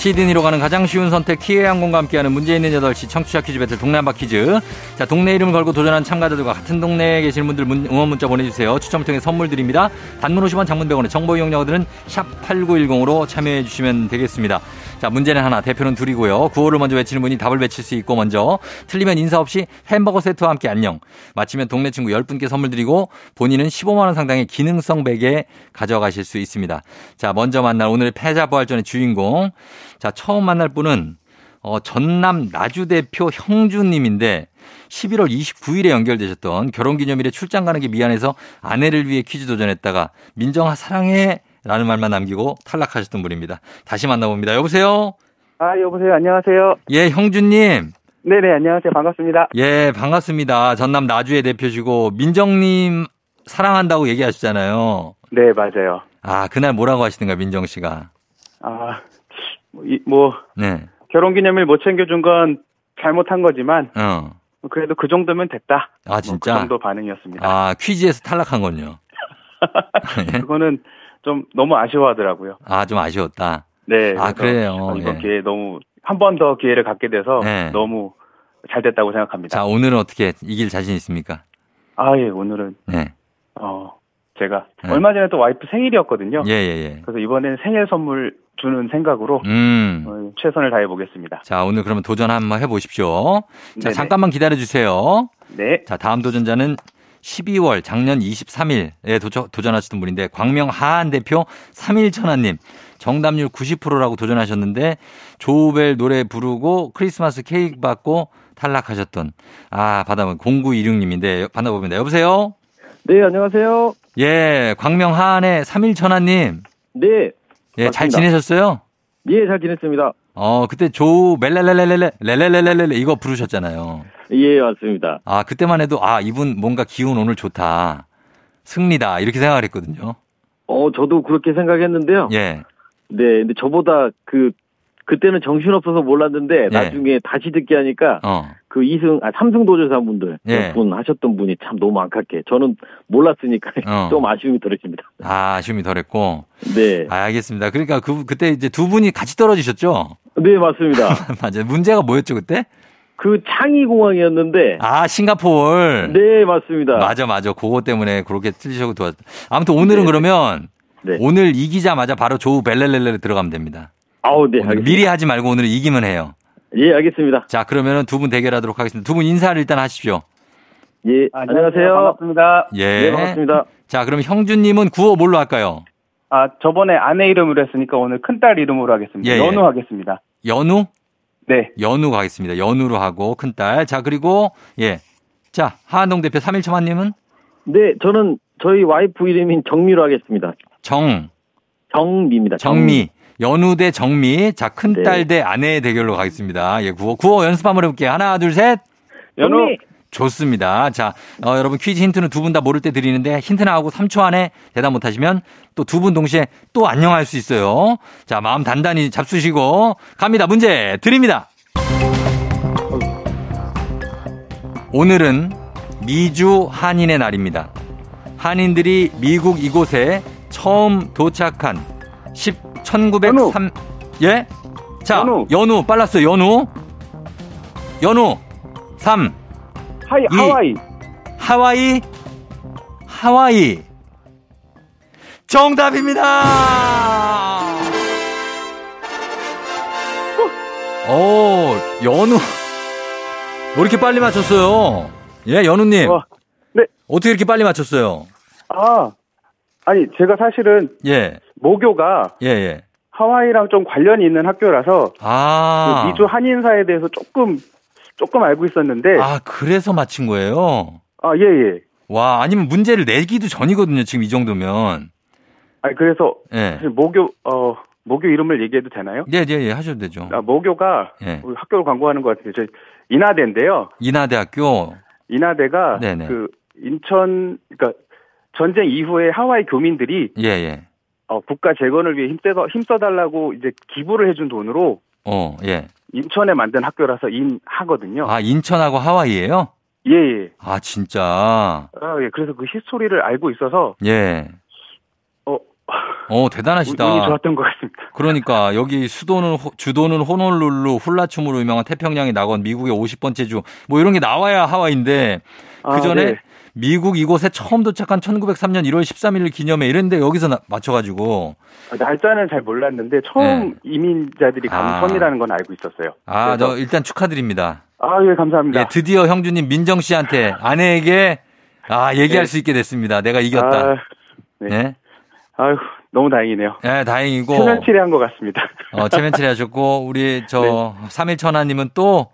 시드니로 가는 가장 쉬운 선택 티에이항공과 함께하는 문제 있는 여덟 시 청취자 퀴즈 배틀 동네 한바 퀴즈. 자, 동네 이름을 걸고 도전한 참가자들과 같은 동네에 계시는 분들 문, 응원 문자 보내주세요. 추첨을 통해 선물 드립니다. 단문 오십 원, 장문 백 원의 정보 이용료들은 샵 팔구일공으로 참여해 주시면 되겠습니다. 자, 문제는 하나, 대표는 둘이고요. 구호를 먼저 외치는 분이 답을 외칠 수 있고 먼저 틀리면 인사 없이 햄버거 세트와 함께 안녕. 마치면 동네 친구 열 분께 선물 드리고 본인은 십오만 원 상당의 기능성 베개 가져가실 수 있습니다. 자, 먼저 만날 오늘의 패자부활전의 주인공. 자, 처음 만날 분은 어, 전남 나주 대표 형주님인데 십일월 이십구일에 연결되셨던 결혼기념일에 출장 가는 게 미안해서 아내를 위해 퀴즈 도전했다가 민정아 사랑해 라는 말만 남기고 탈락하셨던 분입니다. 다시 만나봅니다. 여보세요? 아, 여보세요. 안녕하세요. 예, 형주님. 네네, 안녕하세요. 반갑습니다. 예, 반갑습니다. 전남 나주의 대표시고, 민정님 사랑한다고 얘기하시잖아요. 네, 맞아요. 아, 그날 뭐라고 하시던가, 민정씨가? 아, 뭐, 이, 뭐, 네. 결혼기념일 못 챙겨준 건 잘못한 거지만, 어. 그래도 그 정도면 됐다. 아, 진짜? 뭐 그 정도 반응이었습니다. 아, 퀴즈에서 탈락한 건요? 그거는, 좀 너무 아쉬워하더라고요. 아, 좀 아쉬웠다. 네. 아, 그래요. 이번 예. 기회에 너무 한 번 더 기회를 갖게 돼서 예. 너무 잘 됐다고 생각합니다. 자, 오늘은 어떻게 이길 자신 있습니까? 아, 예, 오늘은 예. 어, 제가 예. 얼마 전에 또 와이프 생일이었거든요. 예, 예, 예. 그래서 이번에는 생일 선물 주는 생각으로 음. 어, 최선을 다해 보겠습니다. 자, 오늘 그러면 도전 한번 해 보십시오. 자, 네네. 잠깐만 기다려 주세요. 네. 자, 다음 도전자는 십이월 작년 이십삼일에 도전, 도전하셨던 분인데 광명 하안 대표 삼일천하님 정답률 구십 퍼센트라고 도전하셨는데 조우벨 노래 부르고 크리스마스 케이크 받고 탈락하셨던 아 받아보면 공구이육님인데 받아봅니다. 여보세요? 네, 안녕하세요. 예, 광명 하안의 삼일천하님. 네. 예, 잘 지내셨어요? 예, 잘 지냈습니다. 어, 그때 조 멜레레레레레 레레레레레 이거 부르셨잖아요. 예, 맞습니다. 아, 그때만 해도 아, 이분 뭔가 기운 오늘 좋다. 승리다. 이렇게 생각을 했거든요. 어, 저도 그렇게 생각했는데요. 예. 네, 근데 저보다 그 그때는 정신없어서 몰랐는데 예. 나중에 다시 듣게 하니까 어. 그 이승 아 삼승 도전사분들 예. 분 하셨던 분이 참 너무 안타깝게 저는 몰랐으니까 어. 좀 아쉬움이 덜했습니다. 아, 아쉬움이 덜했고. 네. 아, 알겠습니다. 그러니까 그 그때 이제 두 분이 같이 떨어지셨죠? 네, 맞습니다. 맞아요. 문제가 뭐였죠, 그때? 그 창의 공항이었는데 아, 싱가포르. 네, 맞습니다. 맞아 맞아. 그거 때문에 그렇게 틀리셔고 도왔. 아무튼 오늘은 네. 그러면 네. 오늘 이기자마자 바로 조우 벨렐렐레 들어가면 됩니다. 아우, 네. 알겠습니다. 미리 하지 말고 오늘 이기면 해요. 예, 알겠습니다. 자, 그러면은 두 분 대결하도록 하겠습니다. 두 분 인사를 일단 하십시오. 예, 안녕하세요. 반갑습니다. 예, 네, 반갑습니다. 자, 그럼 형준님은 구호 뭘로 할까요? 아, 저번에 아내 이름으로 했으니까 오늘 큰딸 이름으로 하겠습니다. 예, 예. 연우 하겠습니다. 연우? 네. 연우 가겠습니다. 연우로 하고 큰딸. 자, 그리고 예, 자 하한동 대표 삼일천만님은? 네, 저는 저희 와이프 이름인 정미로 하겠습니다. 정. 정미입니다. 정미. 정미. 연우 대 정미. 자, 큰딸 네. 대 아내의 대결로 가겠습니다. 예, 구호. 구호 연습 한번 해볼게요. 하나, 둘, 셋. 연우. 정미. 좋습니다. 자, 어, 여러분 퀴즈 힌트는 두 분 다 모를 때 드리는데 힌트 나오고 삼 초 안에 대답 못하시면 또 두 분 동시에 또 안녕할 수 있어요. 자, 마음 단단히 잡수시고 갑니다. 문제 드립니다. 오늘은 미주 한인의 날입니다. 한인들이 미국 이곳에 처음 도착한 천구백삼 예? 자, 연우, 연우 빨랐어요. 연우. 연우. 삼. 하이, 하와이. 하와이. 하와이. 정답입니다. 오, 연우. 왜 이렇게 빨리 맞췄어요? 예, 연우님. 어, 네. 어떻게 이렇게 빨리 맞췄어요? 아, 아니, 제가 사실은. 예. 모교가 예, 예. 하와이랑 좀 관련이 있는 학교라서 아. 그 미주 한인사에 대해서 조금 조금 알고 있었는데 아, 그래서 맞힌 거예요? 아, 예, 예. 와, 아니면 문제를 내기도 전이거든요, 지금 이 정도면. 아니, 그래서 예. 모교 어 모교 이름을 얘기해도 되나요? 네, 네, 예, 하셔도 되죠. 아, 모교가 예. 학교를 광고하는 것 같아요. 저희 이나대인데요. 이나대학교. 이나대가 네네. 그 인천 그러니까 전쟁 이후에 하와이 교민들이 예, 예. 어, 국가 재건을 위해 힘써서 힘써달라고 이제 기부를 해준 돈으로 어, 예. 인천에 만든 학교라서 인하거든요. 아, 인천하고 하와이예요? 예, 예. 아, 진짜. 아, 예. 그래서 그 히스토리를 알고 있어서 예. 어 어, 대단하시다. 운이 좋았던 것 같습니다. 그러니까 여기 수도는 주도는 호놀룰루, 훌라춤으로 유명한 태평양의 낙원, 미국의 오십 번째 주, 뭐 이런 게 나와야 하와이인데 그 전에 아, 네. 미국 이곳에 처음 도착한 천구백삼 년 일월 십삼일 기념해 이랬는데 여기서 나, 맞춰가지고. 날짜는 잘 몰랐는데 처음 네. 이민자들이 간 섬이라는 아. 건 알고 있었어요. 아, 저 일단 축하드립니다. 아, 예, 감사합니다. 예, 드디어 형주님 민정 씨한테 아내에게 아 얘기할 네. 수 있게 됐습니다. 내가 이겼다. 아, 네. 네. 아유. 너무 다행이네요. 네, 다행이고. 체면치레한 것 같습니다. 어, 체면치레하셨고 우리 저 네. 삼일천하님은 또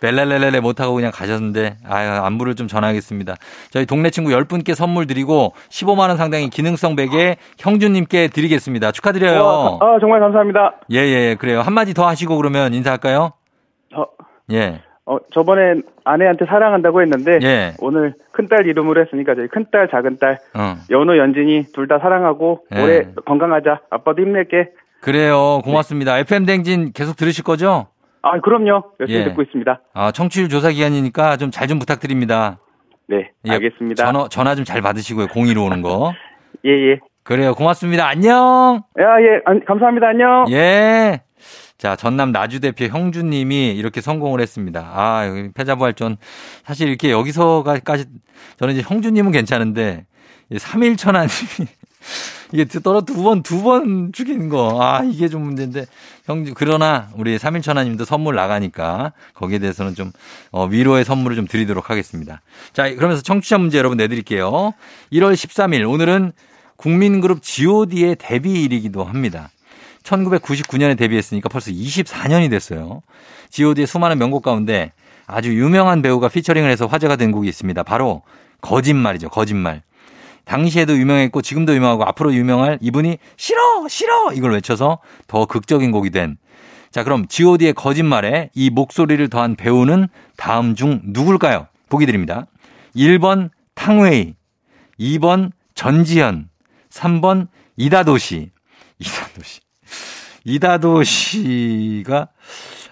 벨렐렐레 못하고 그냥 가셨는데 아유, 안부를 좀 전하겠습니다. 저희 동네 친구 열 분께 선물 드리고 십오만 원 상당의 기능성 베개 형준님께 드리겠습니다. 축하드려요. 어, 아, 정말 감사합니다. 예, 예, 그래요. 한마디 더 하시고 그러면 인사할까요? 어, 예. 어, 저번엔 아내한테 사랑한다고 했는데 예. 오늘 큰딸 이름으로 했으니까 저희 큰딸, 작은딸, 어. 연우, 연진이 둘 다 사랑하고 예. 올해 건강하자. 아빠도 힘낼게. 그래요. 고맙습니다. 네. 에프엠 대행진 계속 들으실 거죠? 아, 그럼요. 열심히 예. 듣고 있습니다. 아, 청취율 조사 기간이니까 좀 잘 좀 부탁드립니다. 네, 예. 알겠습니다. 전화, 전화 좀 잘 받으시고요. 공의로 오는 거. 예예. 예. 그래요. 고맙습니다. 안녕. 야, 예, 안, 감사합니다. 안녕. 예. 자, 전남 나주대표 형주님이 이렇게 성공을 했습니다. 아, 여기 패자부활전. 사실 이렇게 여기서까지, 저는 이제 형주님은 괜찮은데, 삼일천하님이, 이게 떨어 두 번, 두 번 죽이는 거. 아, 이게 좀 문제인데. 형주, 그러나, 우리 삼일천하님도 선물 나가니까, 거기에 대해서는 좀, 어, 위로의 선물을 좀 드리도록 하겠습니다. 자, 그러면서 청취자 문제 여러분 내드릴게요. 일월 십삼일, 오늘은 국민그룹 지오디의 데뷔일이기도 합니다. 천구백구십구 년에 데뷔했으니까 벌써 이십사 년이 됐어요. 지오디의 수많은 명곡 가운데 아주 유명한 배우가 피처링을 해서 화제가 된 곡이 있습니다. 바로 거짓말이죠. 거짓말. 당시에도 유명했고 지금도 유명하고 앞으로 유명할 이분이 싫어! 싫어! 이걸 외쳐서 더 극적인 곡이 된. 자, 그럼 지오디의 거짓말에 이 목소리를 더한 배우는 다음 중 누굴까요? 보기 드립니다. 일 번 탕웨이, 이 번 전지현, 삼 번 이나도시. 이나도시. 이다도시가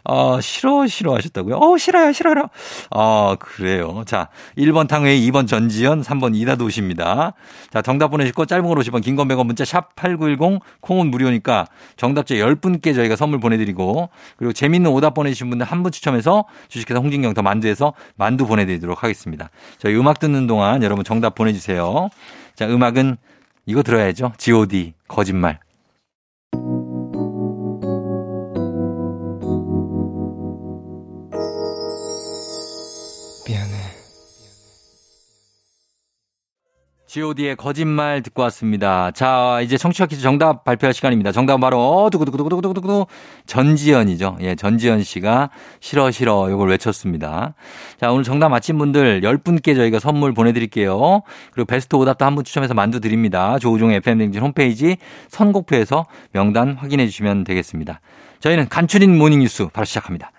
어, 싫어 싫어 하셨다고요? 어, 싫어요 싫어요. 어, 그래요. 자, 일 번 탕웨이, 이 번 전지현, 삼 번 이나도시입니다. 자, 정답 보내시고 짧은 걸 오십 원, 긴 건 백 원 문자 샵 팔구일공, 콩은 무료니까 정답자 열 분께 저희가 선물 보내드리고 그리고 재미있는 오답 보내주신 분들 한 분 추첨해서 주식회사 홍진경 더 만두에서 만두 보내드리도록 하겠습니다. 저희 음악 듣는 동안 여러분 정답 보내주세요. 자, 음악은 이거 들어야죠. 지오디 거짓말. 지오디의 거짓말 듣고 왔습니다. 자, 이제 청취자 퀴즈 정답 발표할 시간입니다. 정답은 바로 두구두구두구두구두구 전지현이죠. 예, 전지현 씨가 싫어 싫어 이걸 외쳤습니다. 자, 오늘 정답 맞힌 분들 열 분께 저희가 선물 보내드릴게요. 그리고 베스트 오답도 한 분 추첨해서 만두 드립니다. 조우종의 에프엠 대행진 홈페이지 선곡표에서 명단 확인해 주시면 되겠습니다. 저희는 간추린 모닝뉴스 바로 시작합니다.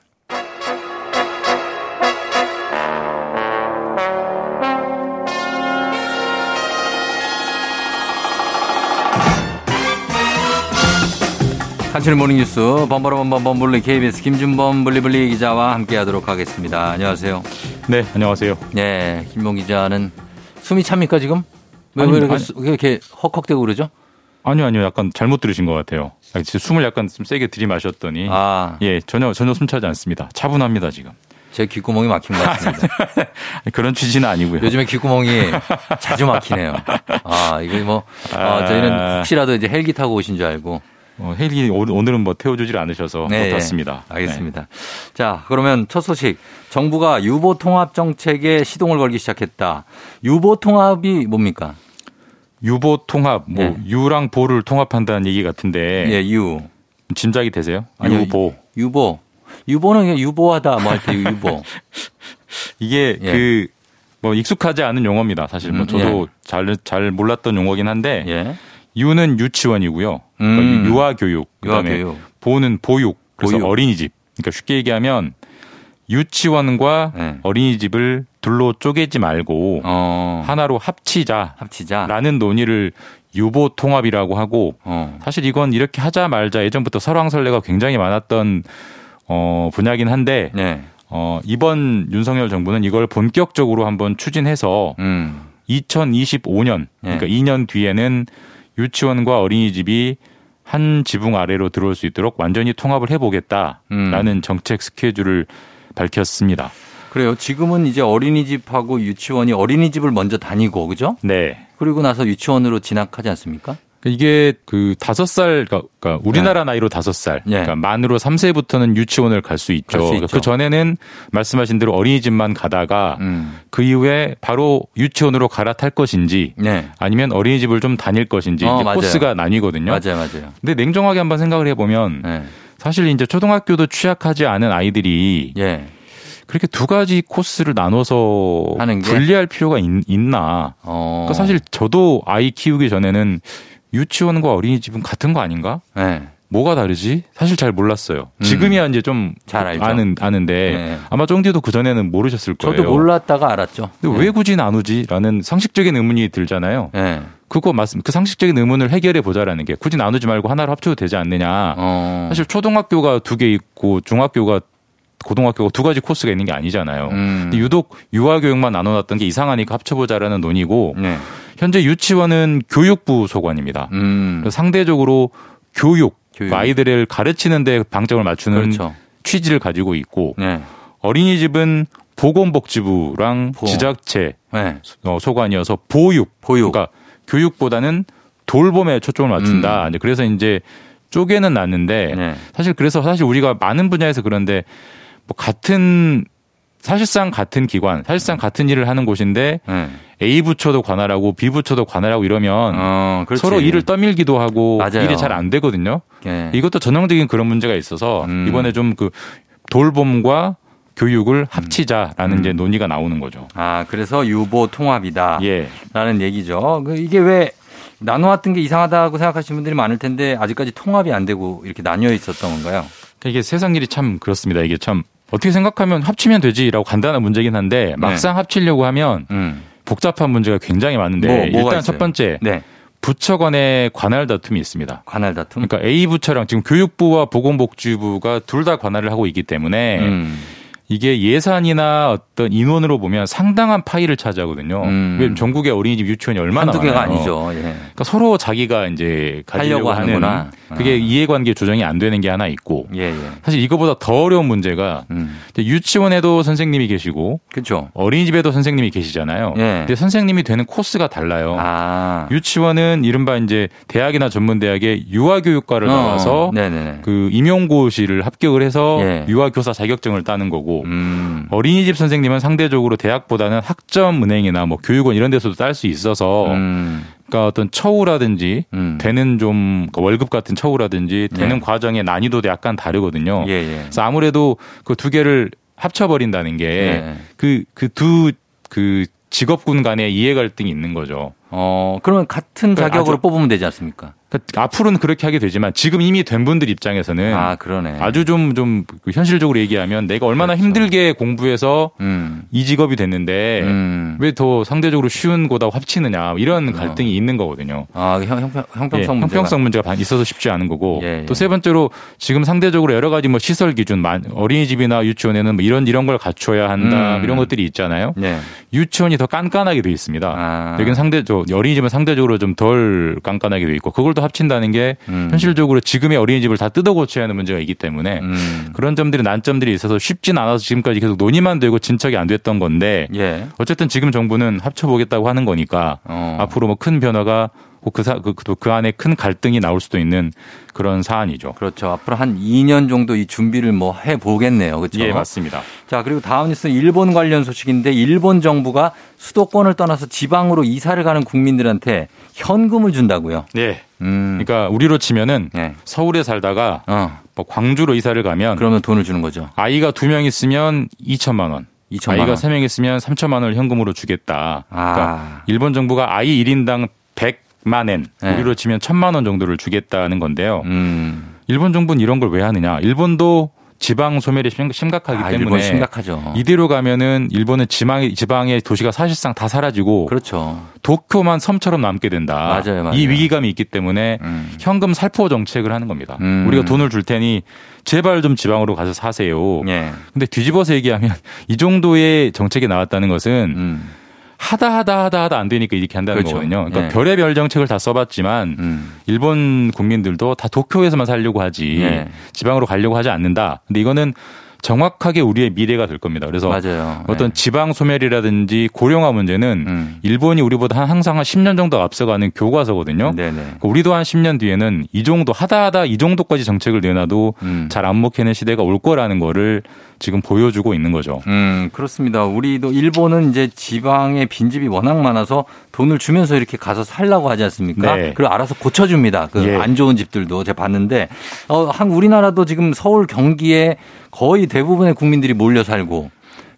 간추린 모닝뉴스 범버러범범범 블리 케이비에스 김준범 블리블리 기자와 함께하도록 하겠습니다. 안녕하세요. 네, 안녕하세요. 네, 김봉 기자는 숨이 찹니까 지금? 왜, 아니, 왜 이렇게, 아니, 이렇게 헉헉대고 그러죠? 아니요, 아니요, 약간 잘못 들으신 것 같아요. 숨을 약간 좀 세게 들이마셨더니 아, 예, 전혀 전혀 숨 차지 않습니다. 차분합니다 지금. 제 귓구멍이 막힌 것 같습니다. 그런 취지는 아니고요. 요즘에 귓구멍이 자주 막히네요. 아, 이거 뭐 아, 저희는 혹시라도 이제 헬기 타고 오신 줄 알고. 어, 헬기 오늘은 뭐 태워주질 않으셔서 네, 그렇습니다. 예, 알겠습니다. 네. 자, 그러면 첫 소식. 정부가 유보통합 정책에 시동을 걸기 시작했다. 유보통합이 뭡니까? 유보통합, 뭐 예. 유랑 보를 통합한다는 얘기 같은데. 예, 유. 짐작이 되세요? 아니, 유, 유보. 유보. 유보는 그냥 유보하다 뭐 할 때 유보. 이게 예. 그 뭐 익숙하지 않은 용어입니다. 사실 뭐 저도 잘, 잘 몰랐던 용어긴 한데. 예. 유는 유치원이고요. 음. 유아 교육. 유아 교육. 보는 보육. 그래서 보육. 어린이집. 그러니까 쉽게 얘기하면 유치원과 네. 어린이집을 둘로 쪼개지 말고 어. 하나로 합치자. 합치자라는 논의를 유보 통합이라고 하고 어. 사실 이건 이렇게 하자 말자 예전부터 설왕설래가 굉장히 많았던 어, 분야긴 한데 네. 어, 이번 윤석열 정부는 이걸 본격적으로 한번 추진해서 음. 이천이십오 년 그러니까 네. 이 년 뒤에는 유치원과 어린이집이 한 지붕 아래로 들어올 수 있도록 완전히 통합을 해보겠다라는 음. 정책 스케줄을 밝혔습니다. 그래요. 지금은 이제 어린이집하고 유치원이 어린이집을 먼저 다니고, 그죠? 네. 그리고 나서 유치원으로 진학하지 않습니까? 이게 그 다섯 살, 그러니까 우리나라 네. 나이로 다섯 살, 네. 그러니까 만으로 삼 세부터는 유치원을 갈 수 있죠. 갈 수 있죠. 그 전에는 말씀하신 대로 어린이집만 가다가 음. 그 이후에 바로 유치원으로 갈아탈 것인지, 네. 아니면 어린이집을 좀 다닐 것인지 어, 이제 맞아요. 코스가 나뉘거든요. 맞아요, 맞아요. 근데 냉정하게 한번 생각을 해보면 네. 사실 이제 초등학교도 취약하지 않은 아이들이. 네. 그렇게 두 가지 코스를 나눠서 하는 게? 분리할 필요가 있, 있나. 어. 그러니까 사실 저도 아이 키우기 전에는 유치원과 어린이집은 같은 거 아닌가? 네. 뭐가 다르지? 사실 잘 몰랐어요. 음. 지금이야 이제 좀 잘 알죠. 아는, 아는데 네. 아마 쫑디도 그전에는 모르셨을 거예요. 저도 몰랐다가 알았죠. 근데 네. 왜 굳이 나누지라는 상식적인 의문이 들잖아요. 네. 그거 맞습니다. 그 상식적인 의문을 해결해 보자라는 게 굳이 나누지 말고 하나로 합쳐도 되지 않느냐. 어. 사실 초등학교가 두 개 있고 중학교가 고등학교가 두 가지 코스가 있는 게 아니잖아요. 음. 근데 유독 유아교육만 나눠놨던 게 이상하니까 합쳐보자라는 논의고 네. 현재 유치원은 교육부 소관입니다. 음. 상대적으로 교육, 교육. 아이들을 가르치는 데 방점을 맞추는 그렇죠. 취지를 가지고 있고 네. 어린이집은 보건복지부랑 보험. 지자체 네. 소관이어서 보육. 보육. 그러니까 교육보다는 돌봄에 초점을 맞춘다. 음. 그래서 이제 쪼개는 났는데 네. 사실 그래서 사실 우리가 많은 분야에서 그런데 뭐 같은 사실상 같은 기관, 사실상 같은 일을 하는 곳인데 네. A 부처도 관할하고 B 부처도 관할하고 이러면 어, 서로 일을 떠밀기도 하고 맞아요. 일이 잘 안 되거든요. 네. 이것도 전형적인 그런 문제가 있어서 음. 이번에 좀 그 돌봄과 교육을 합치자라는 음. 이제 논의가 나오는 거죠. 아, 그래서 유보 통합이다. 예. 라는 얘기죠. 이게 왜 나눠왔던 게 이상하다고 생각하시는 분들이 많을 텐데 아직까지 통합이 안 되고 이렇게 나뉘어 있었던 건가요? 이게 세상 일이 참 그렇습니다. 이게 참 어떻게 생각하면 합치면 되지라고 간단한 문제긴 한데 막상 네. 합치려고 하면 음. 복잡한 문제가 굉장히 많은데 뭐, 일단 있어요? 첫 번째 네. 부처 간의 관할 다툼이 있습니다. 관할 다툼? 그러니까 A 부처랑 지금 교육부와 보건복지부가 둘 다 관할을 하고 있기 때문에 음. 이게 예산이나 어떤 인원으로 보면 상당한 파이를 차지하거든요. 음. 왜냐면 전국의 어린이집 유치원이 얼마나 한두 개가 많아요. 아니죠. 예. 그러니까 서로 자기가 이제 가지려고 하는 하는구나. 그게 아. 이해관계 조정이 안 되는 게 하나 있고 예, 예. 사실 이거보다 더 어려운 문제가 음. 유치원에도 선생님이 계시고 그렇죠. 어린이집에도 선생님이 계시잖아요. 예. 근데 선생님이 되는 코스가 달라요. 아. 유치원은 이른바 이제 대학이나 전문대학의 유아교육과를 어. 나와서 네네. 그 임용고시를 합격을 해서 예. 유아교사 자격증을 따는 거고 음. 어린이집 선생님은 상대적으로 대학보다는 학점 은행이나 뭐 교육원 이런 데서도 딸 수 있어서 음. 그러니까 어떤 처우라든지 음. 되는 좀 월급 같은 처우라든지 되는 네. 과정의 난이도도 약간 다르거든요. 예, 예. 그래서 아무래도 그 두 개를 합쳐버린다는 게 그 그 두 그 직업군 간의 이해 갈등이 있는 거죠. 어, 그러면 같은 자격으로 그러니까 아주, 뽑으면 되지 않습니까? 그러니까 앞으로는 그렇게 하게 되지만 지금 이미 된 분들 입장에서는 아, 그러네. 아주 좀, 좀 현실적으로 얘기하면 내가 얼마나 그렇죠. 힘들게 공부해서 음. 이 직업이 됐는데 음. 왜 더 상대적으로 쉬운 거다 합치느냐 이런 갈등이 어. 있는 거거든요. 아, 형, 형, 형평성, 예, 문제가. 형평성 문제가 있어서 쉽지 않은 거고 예, 예. 또 세 번째로 지금 상대적으로 여러 가지 뭐 시설 기준 어린이집이나 유치원에는 뭐 이런 이런 걸 갖춰야 한다 음. 이런 것들이 있잖아요. 예. 유치원이 더 깐깐하게 돼 있습니다. 아. 여기는 상대 어린이집은 상대적으로 좀 덜 깐깐하게 돼 있고 그걸 또 합친다는 게 음. 현실적으로 지금의 어린이집을 다 뜯어 고쳐야 하는 문제가 있기 때문에 음. 그런 점들이 난점들이 있어서 쉽진 않아서 지금까지 계속 논의만 되고 진척이 안 됐던 건데 예. 어쨌든 지금 정부는 합쳐보겠다고 하는 거니까 어. 앞으로 뭐 큰 변화가 그, 사, 그, 그 안에 큰 갈등이 나올 수도 있는 그런 사안이죠. 그렇죠. 앞으로 한 이 년 정도 이 준비를 뭐 해보겠네요. 그렇죠? 예, 맞습니다. 자, 그리고 다음 뉴스는 일본 관련 소식인데 일본 정부가 수도권을 떠나서 지방으로 이사를 가는 국민들한테 현금을 준다고요. 예. 음. 그러니까 우리로 치면은 예. 서울에 살다가 어. 뭐 광주로 이사를 가면 그러면 돈을 주는 거죠. 아이가 두 명 있으면 이천만 원. 이천만 아이가 원. 세 명 있으면 삼천만 원을 현금으로 주겠다. 아. 그러니까 일본 정부가 아이 일 인당 백만 엔, 네. 우리로 치면 천만 원 정도를 주겠다는 건데요. 음. 일본 정부는 이런 걸 왜 하느냐. 일본도 지방 소멸이 심각하기 아, 때문에 일본 심각하죠. 이대로 가면은 일본은 지방의, 지방의 도시가 사실상 다 사라지고 그렇죠. 도쿄만 섬처럼 남게 된다. 맞아요, 맞아요. 이 위기감이 있기 때문에 음. 현금 살포 정책을 하는 겁니다. 음. 우리가 돈을 줄 테니 제발 좀 지방으로 가서 사세요. 예. 근데 뒤집어서 얘기하면 이 정도의 정책이 나왔다는 것은 음. 하다 하다 하다 하다 안 되니까 이렇게 한다는 그렇죠. 거거든요. 그러니까 네. 별의별 정책을 다 써봤지만 음. 일본 국민들도 다 도쿄에서만 살려고 하지 네. 지방으로 가려고 하지 않는다. 근데 이거는 정확하게 우리의 미래가 될 겁니다. 그래서 맞아요. 어떤 네. 지방 소멸이라든지 고령화 문제는 음. 일본이 우리보다 항상 한 십 년 정도 앞서가는 교과서거든요. 그러니까 우리도 한 십 년 뒤에는 이 정도 하다 하다 이 정도까지 정책을 내놔도 음. 잘 안 먹히는 시대가 올 거라는 거를 지금 보여주고 있는 거죠. 음, 그렇습니다. 우리도 일본은 이제 지방에 빈집이 워낙 많아서 돈을 주면서 이렇게 가서 살라고 하지 않습니까? 네. 그리고 알아서 고쳐줍니다. 그 예. 안 좋은 집들도 제가 봤는데 어, 한 우리나라도 지금 서울 경기에 거의 대부분의 국민들이 몰려 살고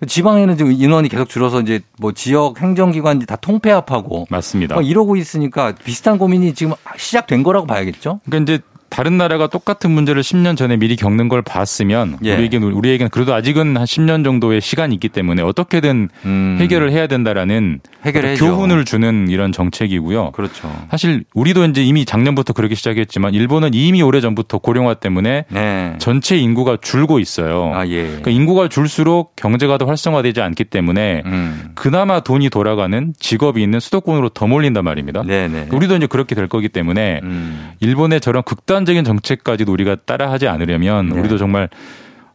지방에는 지금 인원이 계속 줄어서 이제 뭐 지역 행정기관이 다 통폐합하고 맞습니다. 뭐 이러고 있으니까 비슷한 고민이 지금 시작된 거라고 봐야겠죠. 그러니까 이제 다른 나라가 똑같은 문제를 십 년 전에 미리 겪는 걸 봤으면 예. 우리에게는, 우리에게는 그래도 아직은 한 십 년 정도의 시간이 있기 때문에 어떻게든 음. 해결을 해야 된다라는 해결해야죠. 교훈을 주는 이런 정책이고요. 그렇죠. 사실 우리도 이제 이미 작년부터 그렇게 시작했지만 일본은 이미 오래전부터 고령화 때문에 네. 전체 인구가 줄고 있어요. 아, 예. 그러니까 인구가 줄수록 경제가 더 활성화되지 않기 때문에 음. 그나마 돈이 돌아가는 직업이 있는 수도권으로 더 몰린단 말입니다. 네네. 우리도 이제 그렇게 될 거기 때문에 음. 일본의 저런 극단 적인 정책까지도 우리가 따라하지 않으려면 네. 우리도 정말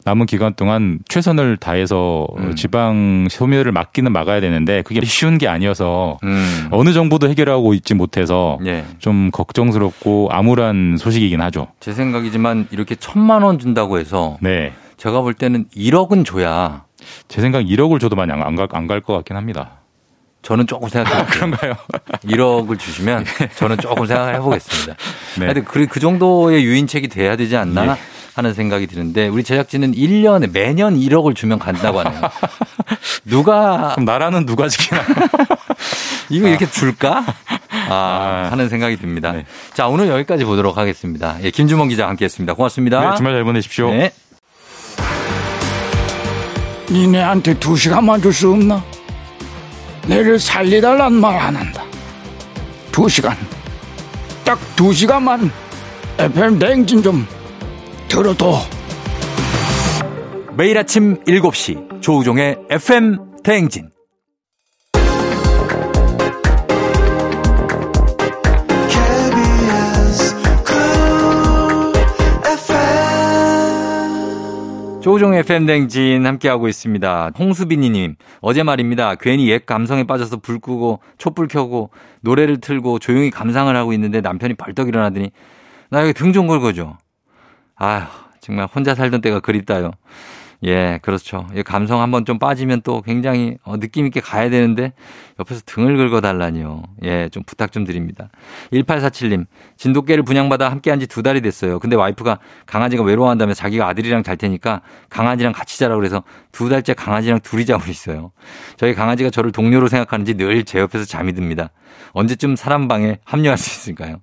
남은 기간 동안 최선을 다해서 음. 지방 소멸을 막기는 막아야 되는데 그게 쉬운 게 아니어서 음. 어느 정부도 해결하고 있지 못해서 네. 좀 걱정스럽고 암울한 소식이긴 하죠. 제 생각이지만 이렇게 천만 원 준다고 해서 네. 제가 볼 때는 일억은 줘야 제 생각 일억을 줘도 많이 안 갈 안 갈 것 같긴 합니다. 저는 조금 생각해볼게요. 그런가요? 일억을 주시면 저는 조금 생각을 해보겠습니다. 네. 하여튼 그, 그 정도의 유인책이 돼야 되지 않나 네. 하는 생각이 드는데 우리 제작진은 일 년에 매년 일억을 주면 간다고 하네요. 누가. 그럼 나라는 누가 지키나요? 이거 아. 이렇게 줄까? 아, 아. 하는 생각이 듭니다. 네. 자, 오늘 여기까지 보도록 하겠습니다. 예, 김주문 기자와 함께 했습니다. 고맙습니다. 네, 주말 잘 보내십시오. 네. 니네한테 두 시간만 줄 수 없나? 내를 살리달란 말 안 한다. 두 시간. 딱 두 시간만 에프엠 대행진 좀 들어도. 매일 아침 일곱 시 조우종의 에프엠 대행진. 조우종 에프엠 대행진 함께하고 있습니다. 홍수빈이님, 어제 말입니다. 괜히 옛 감성에 빠져서 불 끄고 촛불 켜고 노래를 틀고 조용히 감상을 하고 있는데 남편이 벌떡 일어나더니 나 여기 등 좀 걸거죠. 아휴, 정말 혼자 살던 때가 그립다요. 예, 그렇죠. 감성 한번 좀 빠지면 또 굉장히 느낌 있게 가야 되는데 옆에서 등을 긁어달라니요. 예, 좀 부탁 좀 드립니다. 일팔사칠님, 진돗개를 분양받아 함께한 지 두 달이 됐어요. 근데 와이프가 강아지가 외로워한다면서 자기가 아들이랑 잘 테니까 강아지랑 같이 자라고 그래서 두 달째 강아지랑 둘이 자고 있어요. 저희 강아지가 저를 동료로 생각하는지 늘 제 옆에서 잠이 듭니다. 언제쯤 사람 방에 합류할 수 있을까요?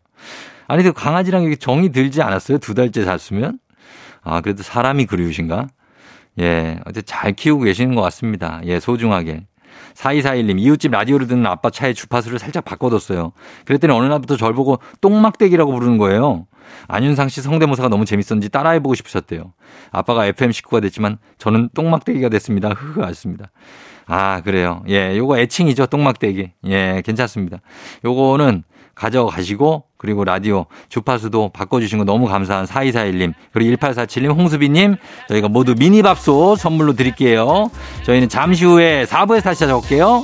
아니, 근데 강아지랑 이렇게 정이 들지 않았어요? 두 달째 잤으면? 아, 그래도 사람이 그리우신가? 예, 어쨌든 잘 키우고 계시는 것 같습니다. 예, 소중하게. 사이사일님, 이웃집 라디오를 듣는 아빠 차에 주파수를 살짝 바꿔뒀어요. 그랬더니 어느 날부터 절 보고 똥막대기라고 부르는 거예요. 안윤상 씨 성대모사가 너무 재밌었는지 따라해보고 싶으셨대요. 아빠가 에프엠 식구가 됐지만 저는 똥막대기가 됐습니다. 흐흐, 아쉽습니다. 아, 그래요. 예, 요거 애칭이죠. 똥막대기. 예, 괜찮습니다. 요거는 가져가시고, 그리고 라디오 주파수도 바꿔주신 거 너무 감사한 사이사일님, 그리고 일팔사칠님, 홍수빈님, 저희가 모두 미니밥솥 선물로 드릴게요. 저희는 잠시 후에 사 부에서 다시 찾아올게요.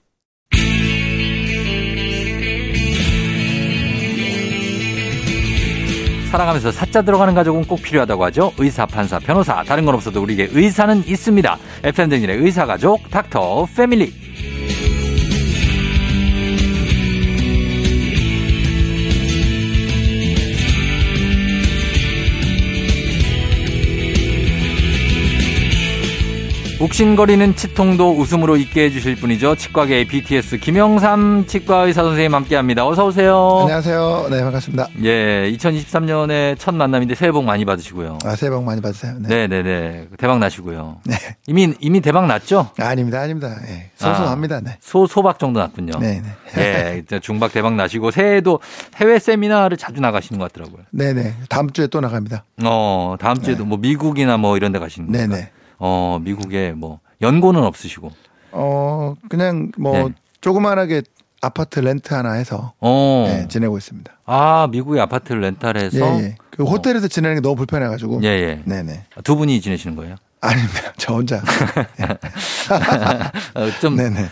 살아가면서 사자 들어가는 가족은 꼭 필요하다고 하죠. 의사, 판사, 변호사, 다른 건 없어도 우리에게 의사는 있습니다. 에프엠 대행진의 의사가족 닥터 패밀리. 욱신거리는 치통도 웃음으로 잊게 해주실 분이죠. 치과계의 비티에스 김영삼 치과의사 선생님 함께합니다. 어서 오세요. 안녕하세요. 네, 반갑습니다. 예, 이천이십삼 년의 첫 만남인데 새해 복 많이 받으시고요. 아, 새해 복 많이 받으세요. 네, 네, 네. 대박 나시고요. 네. 이미 이미 대박 났죠? 아, 아닙니다, 아닙니다. 예. 소소합니다. 네. 소 소박 정도 났군요. 네, 네. 예, 중박 대박 나시고 새해에도 해외 세미나를 자주 나가시는 것 같더라고요. 네, 네. 다음 주에 또 나갑니다. 어, 다음 주에도 네. 뭐 미국이나 뭐 이런 데 가시는 거예요? 네, 네. 어, 미국에 뭐 연고는 없으시고 어 그냥 뭐 네. 조그만하게 아파트 렌트 하나 해서 어. 네, 지내고 있습니다. 아, 미국에 아파트 렌탈해서 예, 예. 그 호텔에서 어. 지내는 게 너무 불편해가지고 예, 예. 네네. 두 분이 지내시는 거예요? 아닙니다. 저 혼자 좀 네네.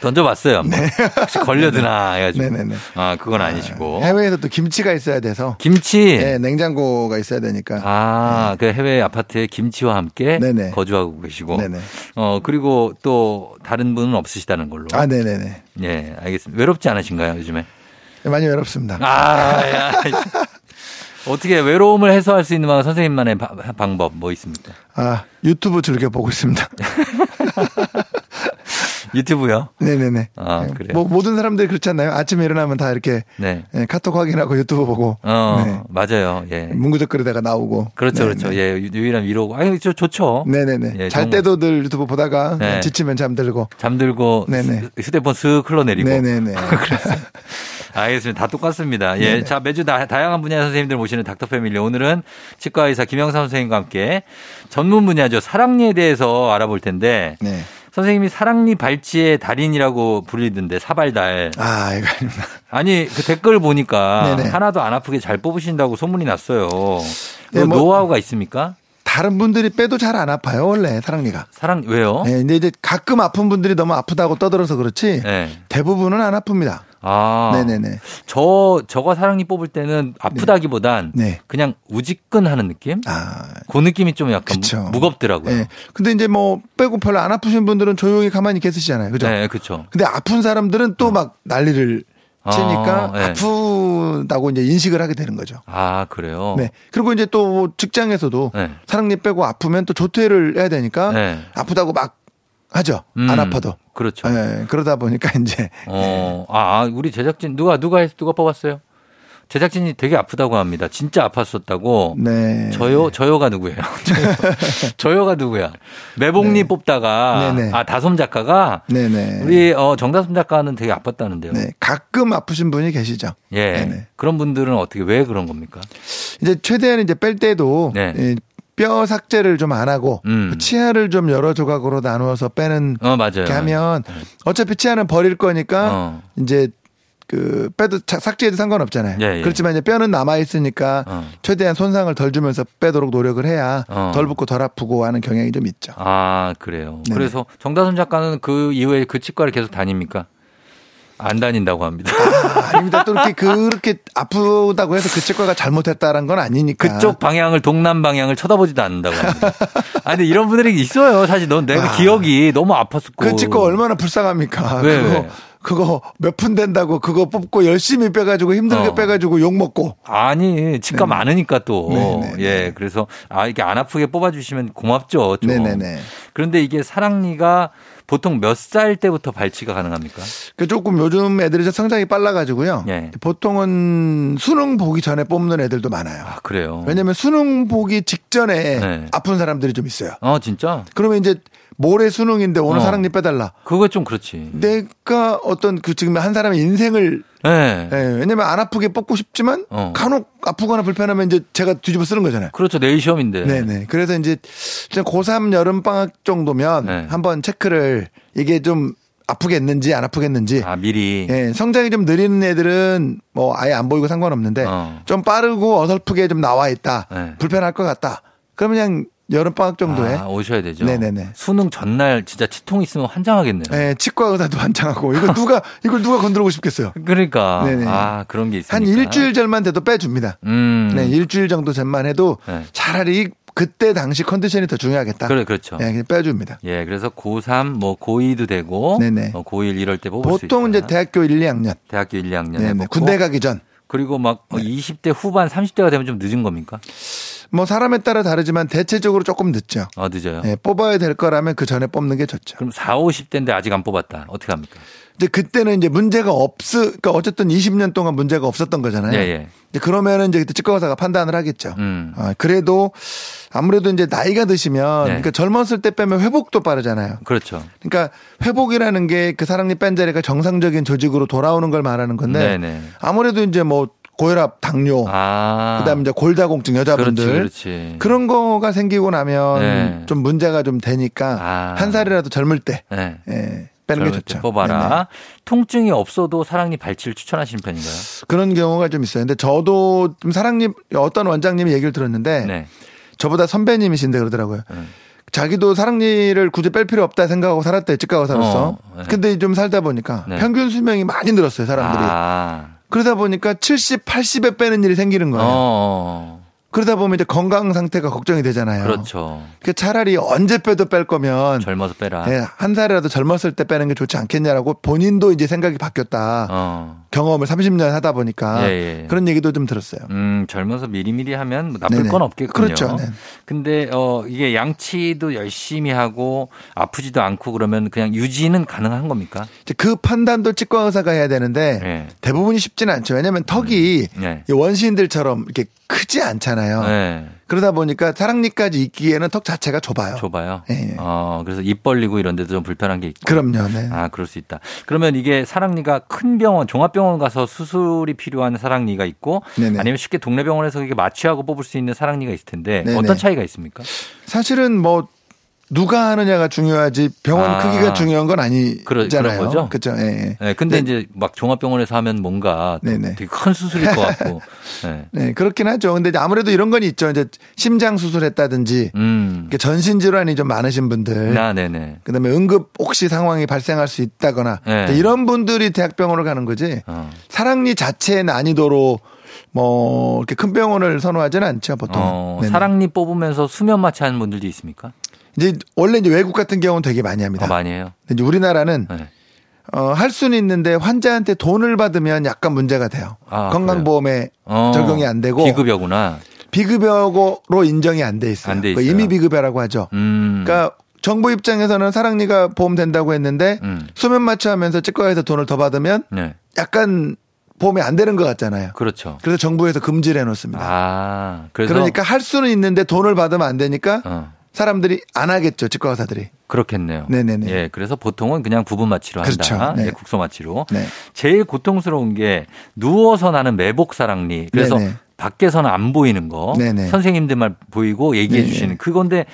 던져봤어요. 네. 혹시 걸려드나 해가지고 네네네. 아, 그건 아니시고 해외에서 또 김치가 있어야 돼서 김치 네, 냉장고가 있어야 되니까 아, 네. 그 해외 아파트에 김치와 함께 네네. 거주하고 계시고 네네. 어 그리고 또 다른 분은 없으시다는 걸로 아 네네네 예 알겠습니다. 외롭지 않으신가요 요즘에? 네, 많이 외롭습니다. 아 야. 어떻게 외로움을 해소할 수 있는 방법, 선생님만의 바, 방법 뭐 있습니까? 아, 유튜브 즐겨 보고 있습니다. 유튜브요? 네네네. 아, 그래요? 뭐, 모든 사람들이 그렇지 않나요? 아침에 일어나면 다 이렇게 네. 네, 카톡 확인하고 유튜브 보고. 어, 네. 맞아요. 예. 문구적거리다가 나오고. 그렇죠, 네네. 그렇죠. 예, 유일한 위로고. 아니, 저 좋죠. 네네네. 예, 잘 정말. 때도 늘 유튜브 보다가 네. 지치면 잠들고. 잠들고. 네네. 휴대폰 쓱 흘러내리고. 네네네. 그래서. 알겠습니다. 다 똑같습니다. 예. 네네. 자, 매주 다, 다양한 분야 선생님들 모시는 닥터 패밀리. 오늘은 치과의사 김영삼 선생님과 함께 전문 분야죠. 사랑니에 대해서 알아볼 텐데. 네. 선생님이 사랑니 발치의 달인이라고 불리던데 사발달. 아, 이거 아닙니다. 아니, 그 댓글 보니까 네네. 하나도 안 아프게 잘 뽑으신다고 소문이 났어요. 네, 뭐 노하우가 있습니까? 다른 분들이 빼도 잘 안 아파요, 원래 사랑니가. 사랑 왜요? 네, 근데 이제 가끔 아픈 분들이 너무 아프다고 떠들어서 그렇지 네. 대부분은 안 아픕니다. 아, 네네네. 저 저가 사랑니 뽑을 때는 아프다기보단 네. 네. 그냥 우직근하는 느낌? 아, 그 느낌이 좀 약간 그쵸. 무겁더라고요. 네. 근데 이제 뭐 빼고 별로 안 아프신 분들은 조용히 가만히 계시잖아요, 그죠? 네, 그렇죠. 근데 아픈 사람들은 또 막 난리를 치니까 아, 네. 아프다고 이제 인식을 하게 되는 거죠. 아, 그래요? 네. 그리고 이제 또 직장에서도 네. 사랑니 빼고 아프면 또 조퇴를 해야 되니까 네. 아프다고 막 하죠. 음, 안 아파도. 그렇죠. 네, 그러다 보니까 이제. 어, 아, 우리 제작진 누가 누가 누가 뽑았어요? 제작진이 되게 아프다고 합니다. 진짜 아팠었다고. 네. 저요 저요가 누구예요? 저요가 누구야? 매봉리 네. 뽑다가 네네. 아 다솜 작가가 네네. 우리 어, 정다솜 작가는 되게 아팠다는데요. 네. 가끔 아프신 분이 계시죠. 예. 네네. 그런 분들은 어떻게 왜 그런 겁니까? 이제 최대한 이제 뺄 때도. 네. 예, 뼈 삭제를 좀 안 하고 음. 치아를 좀 여러 조각으로 나누어서 빼는 어, 맞아요. 이렇게 하면 어차피 치아는 버릴 거니까 어. 이제 그 빼도 삭제해도 상관없잖아요. 예, 예. 그렇지만 이제 뼈는 남아 있으니까 어. 최대한 손상을 덜 주면서 빼도록 노력을 해야 어. 덜 붓고 덜 아프고 하는 경향이 좀 있죠. 아, 그래요. 네네. 그래서 정다솜 작가는 그 이후에 그 치과를 계속 다닙니까? 안 다닌다고 합니다. 아, 아닙니다. 또 이렇게 그렇게 아프다고 해서 그 치과가 잘못했다는 건 아니니까. 그쪽 방향을 동남 방향을 쳐다보지도 않는다고 합니다. 아, 근데 이런 분들이 있어요. 사실 넌 내가 아, 기억이 너무 아팠었고. 그 치과 얼마나 불쌍합니까? 왜, 그거, 왜? 그거 몇 푼 된다고 그거 뽑고 열심히 빼가지고 힘들게 어. 빼가지고 욕 먹고. 아니 치과 네. 많으니까 또. 네네. 예, 그래서 아 이게 안 아프게 뽑아주시면 고맙죠. 좀. 네네네. 그런데 이게 사랑니가. 보통 몇 살 때부터 발치가 가능합니까? 그 조금 요즘 애들이 성장이 빨라가지고요. 예. 보통은 수능 보기 전에 뽑는 애들도 많아요. 아, 그래요? 왜냐하면 수능 보기 직전에 네. 아픈 사람들이 좀 있어요. 아, 진짜? 그러면 이제 모레 수능인데 오늘 어. 사랑니 빼달라. 그거 좀 그렇지. 내가 어떤 그 지금 한 사람의 인생을 네. 네. 왜냐면 안 아프게 뽑고 싶지만 어. 간혹 아프거나 불편하면 이제 제가 뒤집어 쓰는 거잖아요. 그렇죠. 내일 시험인데. 네네. 그래서 이제 고삼 여름방학 정도면 네. 한번 체크를 이게 좀 아프겠는지 안 아프겠는지. 아, 미리. 예. 성장이 좀 느리는 애들은 뭐 아예 안 보이고 상관없는데 어. 좀 빠르고 어설프게 좀 나와 있다. 네. 불편할 것 같다. 그러면 그냥 여름 방학 정도에 아, 오셔야 되죠. 네네네. 수능 전날 진짜 치통 있으면 환장하겠네요. 네, 치과 의사도 환장하고 이거 누가 이걸 누가 건드리고 싶겠어요. 그러니까 네네. 아 그런 게 있으니까 한 일주일 전만 돼도 빼줍니다. 음, 네, 일주일 정도 전만 해도 네. 차라리 그때 당시 컨디션이 더 중요하겠다. 그래, 그렇죠. 네, 그냥 빼줍니다. 예, 그래서 고삼 뭐 고이도 되고, 네네. 뭐 고일 이럴 때 뽑을 수 있어요. 보통 이제 대학교 일, 이 학년, 대학교 일, 이 학년에 네네. 군대 가기 전. 그리고 막 네. 이십 대 후반, 삼십 대가 되면 좀 늦은 겁니까? 뭐 사람에 따라 다르지만 대체적으로 조금 늦죠. 아, 늦어요. 네, 뽑아야 될 거라면 그 전에 뽑는 게 좋죠. 그럼 사십, 오십 대인데 아직 안 뽑았다. 어떻게 합니까? 이제 그때는 이제 문제가 없으, 그러니까 어쨌든 이십 년 동안 문제가 없었던 거잖아요. 예, 예. 이제 그러면은 이제 그때 치과의사가 판단을 하겠죠. 음. 아, 그래도 아무래도 이제 나이가 드시면, 네. 그러니까 젊었을 때 빼면 회복도 빠르잖아요. 그렇죠. 그러니까 회복이라는 게 그 사랑니 뺀 자리가 정상적인 조직으로 돌아오는 걸 말하는 건데, 네네. 아무래도 이제 뭐 고혈압, 당뇨, 아. 그다음 이제 골다공증 여자분들 그렇지, 그렇지. 그런 거가 생기고 나면 네. 좀 문제가 좀 되니까 아. 한 살이라도 젊을 때. 네. 네. 빼는 게 좋죠. 뽑아라. 네네. 통증이 없어도 사랑니 발치를 추천하시는 편인가요? 그런 경우가 좀 있어요. 근데 저도 좀 사랑니 어떤 원장님이 얘기를 들었는데 네. 저보다 선배님이신데 그러더라고요. 네. 자기도 사랑니를 굳이 뺄 필요 없다 생각하고 살았대 치과의사로서. 어, 네. 근데 좀 살다 보니까 네. 평균 수명이 많이 늘었어요 사람들이. 아. 그러다 보니까 칠십, 팔십에 빼는 일이 생기는 거예요. 어. 그러다 보면 이제 건강 상태가 걱정이 되잖아요. 그렇죠. 그 차라리 언제 빼도 뺄 거면 젊어서 빼라. 네, 한 살이라도 젊었을 때 빼는 게 좋지 않겠냐라고 본인도 이제 생각이 바뀌었다. 어. 경험을 삼십 년 하다 보니까 예, 예. 그런 얘기도 좀 들었어요. 음, 젊어서 미리미리 하면 나쁠 네네. 건 없겠군요. 그렇죠. 네. 근데 어, 이게 양치도 열심히 하고 아프지도 않고 그러면 그냥 유지는 가능한 겁니까? 이제 그 판단도 치과 의사가 해야 되는데 예. 대부분이 쉽지는 않죠. 왜냐하면 턱이 음. 예. 원시인들처럼 이렇게 크지 않잖아요. 네. 그러다 보니까 사랑니까지 있기에는 턱 자체가 좁아요. 좁아요. 네. 어, 그래서 입 벌리고 이런 데도 좀 불편한 게 있고. 그럼요. 네. 아, 그럴 수 있다. 그러면 이게 사랑니가 큰 병원, 종합병원 가서 수술이 필요한 사랑니가 있고 네네. 아니면 쉽게 동네 병원에서 이게 마취하고 뽑을 수 있는 사랑니가 있을 텐데 네네. 어떤 차이가 있습니까? 사실은 뭐 누가 하느냐가 중요하지 병원 아, 크기가 중요한 건 아니잖아요. 그러, 그런 거죠. 그렇죠. 예, 예. 네, 근데 네. 이제 막 종합병원에서 하면 뭔가 되게 큰 수술일 것 같고. 네. 네, 그렇긴 하죠. 근데 아무래도 이런 건 있죠. 이제 심장 수술했다든지 음. 전신 질환이 좀 많으신 분들. 아, 네네. 그다음에 응급 혹시 상황이 발생할 수 있다거나 네. 이런 분들이 대학병원을 가는 거지. 어. 사랑니 자체의 난이도로. 뭐 이렇게 큰 병원을 선호하지는 않죠 보통. 어, 사랑니 뽑으면서 수면 마취하는 분들도 있습니까? 이제 원래 이제 외국 같은 경우는 되게 많이 합니다. 어, 많이 해요. 이제 우리나라는 네. 어, 할 수는 있는데 환자한테 돈을 받으면 약간 문제가 돼요. 아, 건강보험에 어, 적용이 안 되고 비급여구나. 비급여로 인정이 안 돼 있어요. 안 돼 있어요. 임의 비급여라고 하죠. 음. 그러니까. 정부 입장에서는 사랑니가 보험 된다고 했는데 음. 수면 마취하면서 치과에서 돈을 더 받으면 네. 약간 보험이 안 되는 것 같잖아요. 그렇죠. 그래서 정부에서 금지를 해놓습니다. 아, 그래서 그러니까 할 수는 있는데 돈을 받으면 안 되니까 어. 사람들이 안 하겠죠, 치과 의사들이. 그렇겠네요. 네네네. 예, 그래서 보통은 그냥 부분 마취로 한다. 그렇죠. 네. 예, 국소 마취로. 네. 제일 고통스러운 게 누워서 나는 매복 사랑니. 그래서 네네. 밖에서는 안 보이는 거. 네네. 선생님들만 보이고 얘기해 네네. 주시는 그건데.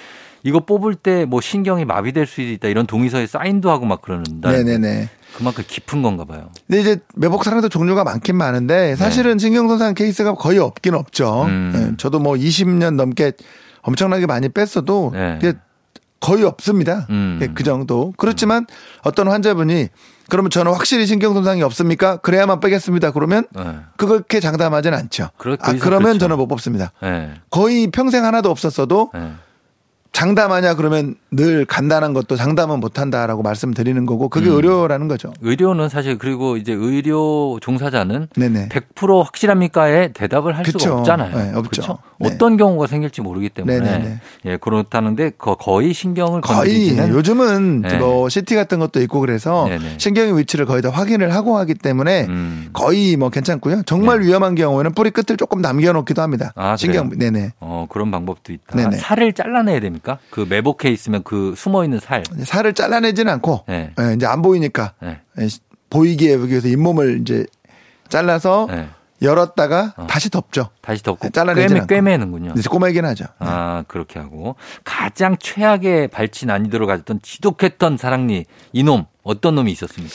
이거 뽑을 때 뭐 신경이 마비될 수 있다 이런 동의서에 사인도 하고 막 그러는데 네네네. 그만큼 깊은 건가 봐요. 근데 이제 매복 사랑도 종류가 많긴 많은데 사실은 네. 신경 손상 케이스가 거의 없긴 없죠. 음. 네. 저도 뭐 이십 년 넘게 엄청나게 많이 뺐어도 네. 거의 없습니다. 음. 네, 그 정도. 그렇지만 음. 어떤 환자분이 그러면 저는 확실히 신경 손상이 없습니까? 그래야만 빼겠습니다. 그러면 네. 그렇게 장담하지는 않죠. 그렇, 아, 그러면 그렇죠. 저는 못 뽑습니다. 네. 거의 평생 하나도 없었어도. 네. 장담하냐 그러면 늘 간단한 것도 장담은 못한다라고 말씀드리는 거고 그게 음. 의료라는 거죠. 의료는 사실 그리고 이제 의료 종사자는 네네. 백 퍼센트 확실합니까에 대답을 할 그쵸. 수가 없잖아요. 네, 없죠. 네. 어떤 경우가 생길지 모르기 때문에 네네네. 예, 그렇다는데 거의 신경을 거의 예, 요즘은 네. 뭐 씨티 같은 것도 있고 그래서 네네. 신경의 위치를 거의 다 확인을 하고 하기 때문에 음. 거의 뭐 괜찮고요. 정말 네. 위험한 경우에는 뿌리 끝을 조금 남겨놓기도 합니다. 아, 신경 그래요? 네네. 어, 그런 방법도 있다. 네네. 살을 잘라내야 됩니까? 그 매복해 있으면 그 숨어 있는 살 살을 잘라내지는 않고 네. 네, 이제 안 보이니까 네. 보이게 여기 위해서 잇몸을 이제 잘라서 네. 열었다가 어. 다시 덮죠. 다시 덮고 꿰매, 꿰매는군요. 이제 꼬매긴 하죠. 네. 아 그렇게 하고 가장 최악의 발치 난이도로 가졌던 지독했던 사랑니 이놈 어떤 놈이 있었습니까?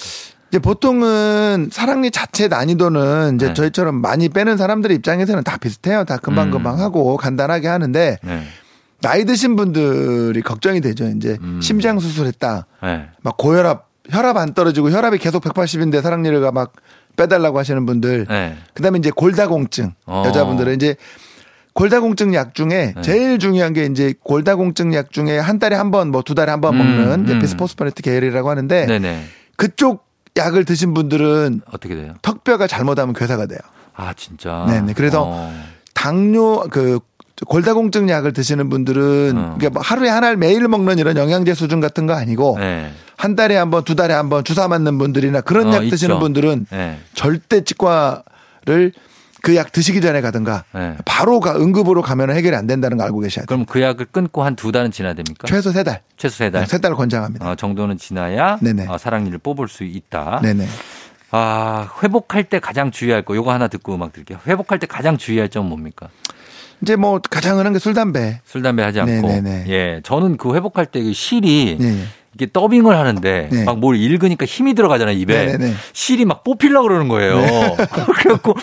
이제 보통은 사랑니 자체 난이도는 이제 네. 저희처럼 많이 빼는 사람들의 입장에서는 다 비슷해요. 다 금방 금방 음. 하고 간단하게 하는데. 네. 나이 드신 분들이 걱정이 되죠. 이제 음. 심장 수술했다. 네. 막 고혈압, 혈압 안 떨어지고 혈압이 계속 백팔십인데 사랑니를 막 빼달라고 하시는 분들. 네. 그다음에 이제 골다공증 어. 여자분들은 이제 골다공증 약 중에 네. 제일 중요한 게 이제 골다공증 약 중에 한 달에 한 번, 뭐 두 달에 한 번 음, 먹는 음. 비스포스포네트 계열이라고 하는데 네네. 그쪽 약을 드신 분들은 어떻게 돼요? 턱뼈가 잘못하면 괴사가 돼요. 아 진짜. 네네. 그래서 어. 당뇨 그 골다공증 약을 드시는 분들은 어. 그러니까 하루에 하나를 매일 먹는 이런 영양제 수준 같은 거 아니고 네. 한 달에 한 번, 두 달에 한 번 주사 맞는 분들이나 그런 어, 약 있죠. 드시는 분들은 네. 절대 치과를 그 약 드시기 전에 가든가 네. 바로 가, 응급으로 가면 해결이 안 된다는 거 알고 계셔야 돼요. 그럼 그 약을 끊고 한 두 달은 지나야 됩니까? 최소 세 달. 최소 세 달. 네, 세 달을 권장합니다. 어, 정도는 지나야 어, 사랑니를 뽑을 수 있다. 네네. 아, 회복할 때 가장 주의할 거 요거 하나 듣고 음악 들게요. 회복할 때 가장 주의할 점은 뭡니까? 이제 뭐 가장 흔한 게 술 담배. 술 담배 하지 않고. 네네네. 예, 저는 그 회복할 때 그 실이 네네. 이게 더빙을 하는데 네. 막 뭘 읽으니까 힘이 들어가잖아요 입에. 네네네. 실이 막 뽑히려고 그러는 거예요. 네. 그래갖고.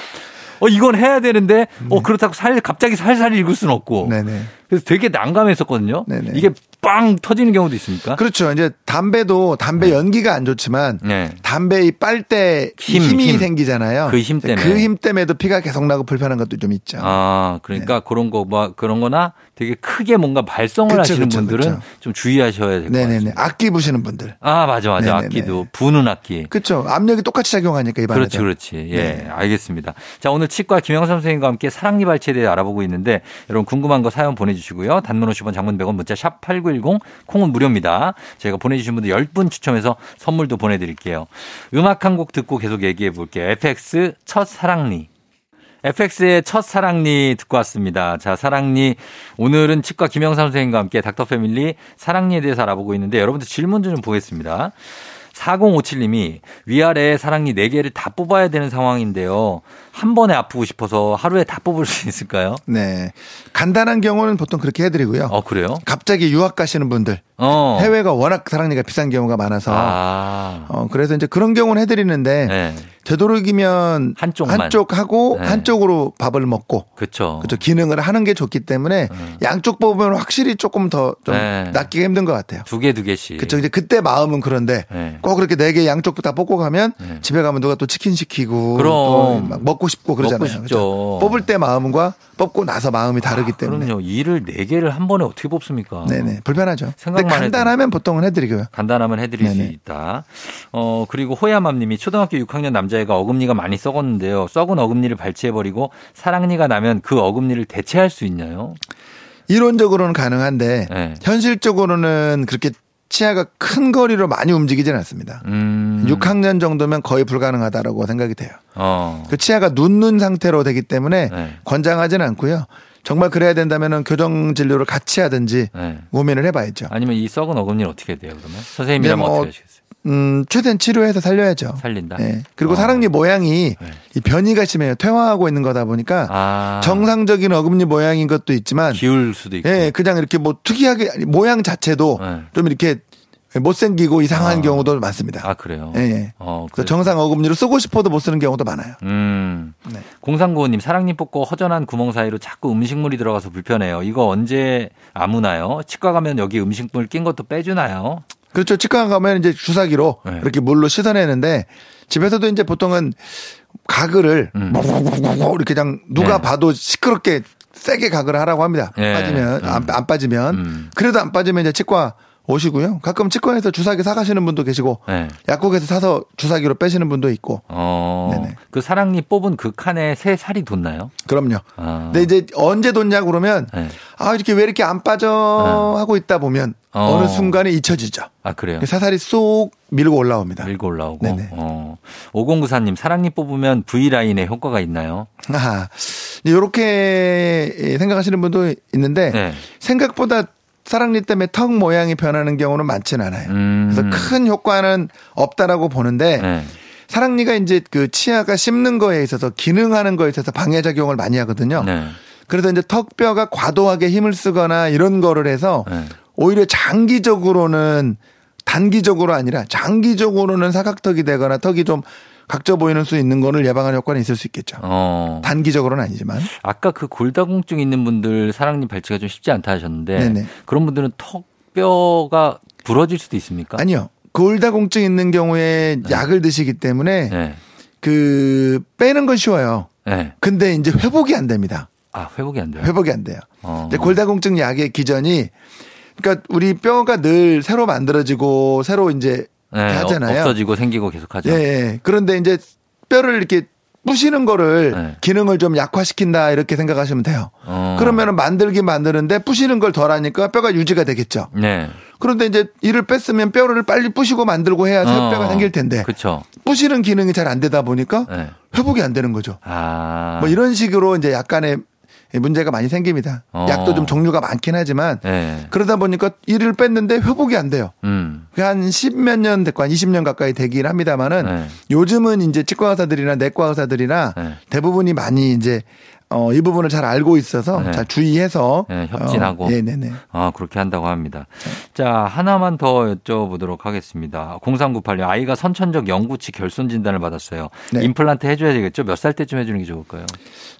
어 이건 해야 되는데 어 그렇다고 살 갑자기 살살 읽을 수는 없고 네네. 그래서 되게 난감했었거든요. 네네. 이게 빵 터지는 경우도 있습니까? 그렇죠. 이제 담배도 담배 네. 연기가 안 좋지만 네. 담배 이 빨대 힘, 힘이 힘. 생기잖아요. 그 힘 때문에 그 힘 때문에도 피가 계속 나고 불편한 것도 좀 있죠. 아 그러니까 네. 그런 거 뭐 그런거나 되게 크게 뭔가 발성을 그쵸, 하시는 그쵸, 분들은 그쵸. 좀 주의하셔야 될 것 같습니다. 악기 부시는 분들. 아 맞아 맞아 네네네. 악기도 부는 악기. 그렇죠. 압력이 똑같이 작용하니까 입안에. 그렇지 그렇지. 예 네. 알겠습니다. 자 오늘 치과 김영삼 선생님과 함께 사랑니 발치에 대해 알아보고 있는데 여러분 궁금한 거 사연 보내주시고요. 단문 오십 원 장문 백 원 문자 샵 팔구일공 콩은 무료입니다. 저희가 보내주신 분들 열 분 추첨해서 선물도 보내드릴게요. 음악 한 곡 듣고 계속 얘기해 볼게요. 에프엑스 첫 사랑니. 에프엑스의 첫 사랑니 듣고 왔습니다. 자, 사랑니. 오늘은 치과 김영삼 선생님과 함께 닥터패밀리 사랑니에 대해서 알아보고 있는데 여러분들 질문 좀 보겠습니다. 사공오칠님이 위아래에 사랑니 네 개를 다 뽑아야 되는 상황인데요. 한 번에 아프고 싶어서 하루에 다 뽑을 수 있을까요? 네. 간단한 경우는 보통 그렇게 해드리고요. 어, 그래요? 갑자기 유학 가시는 분들. 어. 해외가 워낙 사랑니가 비싼 경우가 많아서. 아. 어, 그래서 이제 그런 경우는 해드리는데. 네. 되도록이면 한쪽만. 한쪽하고 네. 한쪽으로 밥을 먹고. 그렇죠. 그렇죠. 기능을 하는 게 좋기 때문에 음. 양쪽 뽑으면 확실히 조금 더 좀 네. 낫기가 힘든 것 같아요. 두 개, 두 개씩. 그렇죠. 이제 그때 마음은 그런데 네. 꼭 그렇게 네 개 양쪽도 다 뽑고 가면 네. 집에 가면 누가 또 치킨 시키고 또 막 먹고 싶고 그러잖아요. 먹고 싶죠. 뽑을 때 마음과 뽑고 나서 마음이 다르기 아, 때문에. 그럼요. 이를 네 개를 한 번에 어떻게 뽑습니까? 네네. 불편하죠. 생각만 근데 간단하면 해도. 보통은 해드리고요. 간단하면 해드릴 네네. 수 있다. 어 그리고 호야맘님이 초등학교 육 학년 남자 애가 어금니가 많이 썩었는데요. 썩은 어금니를 발치해버리고 사랑니가 나면 그 어금니를 대체할 수 있나요? 이론적으로는 가능한데 네. 현실적으로는 그렇게 치아가 큰 거리로 많이 움직이지는 않습니다. 음. 육 학년 정도면 거의 불가능하다라고 생각이 돼요. 어. 그 치아가 눕는 상태로 되기 때문에 네. 권장하지는 않고요. 정말 그래야 된다면 교정 진료를 같이 하든지 네. 고민을 해봐야죠. 아니면 이 썩은 어금니를 어떻게 해야 돼요? 그러면 선생님이라면 뭐 어떻게 하시겠어요? 음, 최대한 치료해서 살려야죠. 살린다. 네. 그리고 어. 사랑니 모양이 네. 이 변이가 심해요. 퇴화하고 있는 거다 보니까 아. 정상적인 어금니 모양인 것도 있지만 기울 수도 있고. 네, 그냥 이렇게 뭐 특이하게 모양 자체도 네. 좀 이렇게 못생기고 이상한 아. 경우도 많습니다. 아, 그래요? 예. 네. 어, 그래서 정상 어금니로 쓰고 싶어도 못 쓰는 경우도 많아요. 음. 네. 공상구호님, 사랑니 뽑고 허전한 구멍 사이로 자꾸 음식물이 들어가서 불편해요. 이거 언제 아무나요? 치과 가면 여기 음식물 낀 것도 빼주나요? 그렇죠. 치과 가면 이제 주사기로 네. 이렇게 물로 씻어내는데 집에서도 이제 보통은 가글을 음. 이렇게 그냥 누가 네. 봐도 시끄럽게 세게 가글을 하라고 합니다. 네. 빠지면, 음. 안, 안 빠지면. 음. 그래도 안 빠지면 이제 치과 오시고요. 가끔 치과에서 주사기 사가시는 분도 계시고 네. 약국에서 사서 주사기로 빼시는 분도 있고. 어, 네네. 그 사랑니 뽑은 그 칸에 새 살이 돋나요? 그럼요. 아. 근데 이제 언제 돋냐고 그러면 네. 아 이렇게 왜 이렇게 안 빠져 네. 하고 있다 보면 어. 어느 순간에 잊혀지죠. 아 그래요? 사살이 쏙 밀고 올라옵니다. 밀고 올라오고. 네네. 어. 오공구사님 사랑니 뽑으면 V라인에 효과가 있나요? 아 이렇게 생각하시는 분도 있는데 네. 생각보다 사랑니 때문에 턱 모양이 변하는 경우는 많지는 않아요. 음. 그래서 큰 효과는 없다라고 보는데 네. 사랑니가 이제 그 치아가 씹는 거에 있어서 기능하는 거에 있어서 방해작용을 많이 하거든요. 네. 그래서 이제 턱뼈가 과도하게 힘을 쓰거나 이런 거를 해서 네. 오히려 장기적으로는 단기적으로 아니라 장기적으로는 사각턱이 되거나 턱이 좀 각져 보이는 수 있는 거를 예방하는 효과는 있을 수 있겠죠. 어. 단기적으로는 아니지만. 아까 그 골다공증 있는 분들 사랑니 발치가 좀 쉽지 않다 하셨는데 네네. 그런 분들은 턱뼈가 부러질 수도 있습니까? 아니요. 골다공증 있는 경우에 네. 약을 드시기 때문에 네. 그 빼는 건 쉬워요. 네. 근데 이제 회복이 안 됩니다. 아, 회복이 안 돼요? 회복이 안 돼요. 어. 골다공증 약의 기전이 그러니까 우리 뼈가 늘 새로 만들어지고 새로 이제 네, 하잖아요. 없어지고 생기고 계속 하죠. 예, 예. 그런데 이제 뼈를 이렇게 부시는 거를 네. 기능을 좀 약화시킨다 이렇게 생각하시면 돼요. 어. 그러면은 만들긴 만드는데 부시는 걸 덜 하니까 뼈가 유지가 되겠죠. 네. 그런데 이제 이를 뺐으면 뼈를 빨리 부시고 만들고 해야 어. 뼈가 생길 텐데. 그렇죠. 부시는 기능이 잘 안 되다 보니까 네. 회복이 안 되는 거죠. 아. 뭐 이런 식으로 이제 약간의 문제가 많이 생깁니다. 어. 약도 좀 종류가 많긴 하지만 네. 그러다 보니까 이를 뺐는데 회복이 안 돼요. 음. 한 십몇 년 됐고 한 이십 년 가까이 되긴 합니다만은 네. 요즘은 이제 치과 의사들이나 내과 의사들이나 네. 대부분이 많이 이제 어, 이 부분을 잘 알고 있어서 네. 잘 주의해서 네, 협진하고 어, 네네네. 아, 그렇게 한다고 합니다. 자, 하나만 더 여쭤보도록 하겠습니다. 공삼구팔 년 아이가 선천적 영구치 결손 진단을 받았어요. 네. 임플란트 해줘야 되겠죠? 몇 살 때쯤 해주는 게 좋을까요?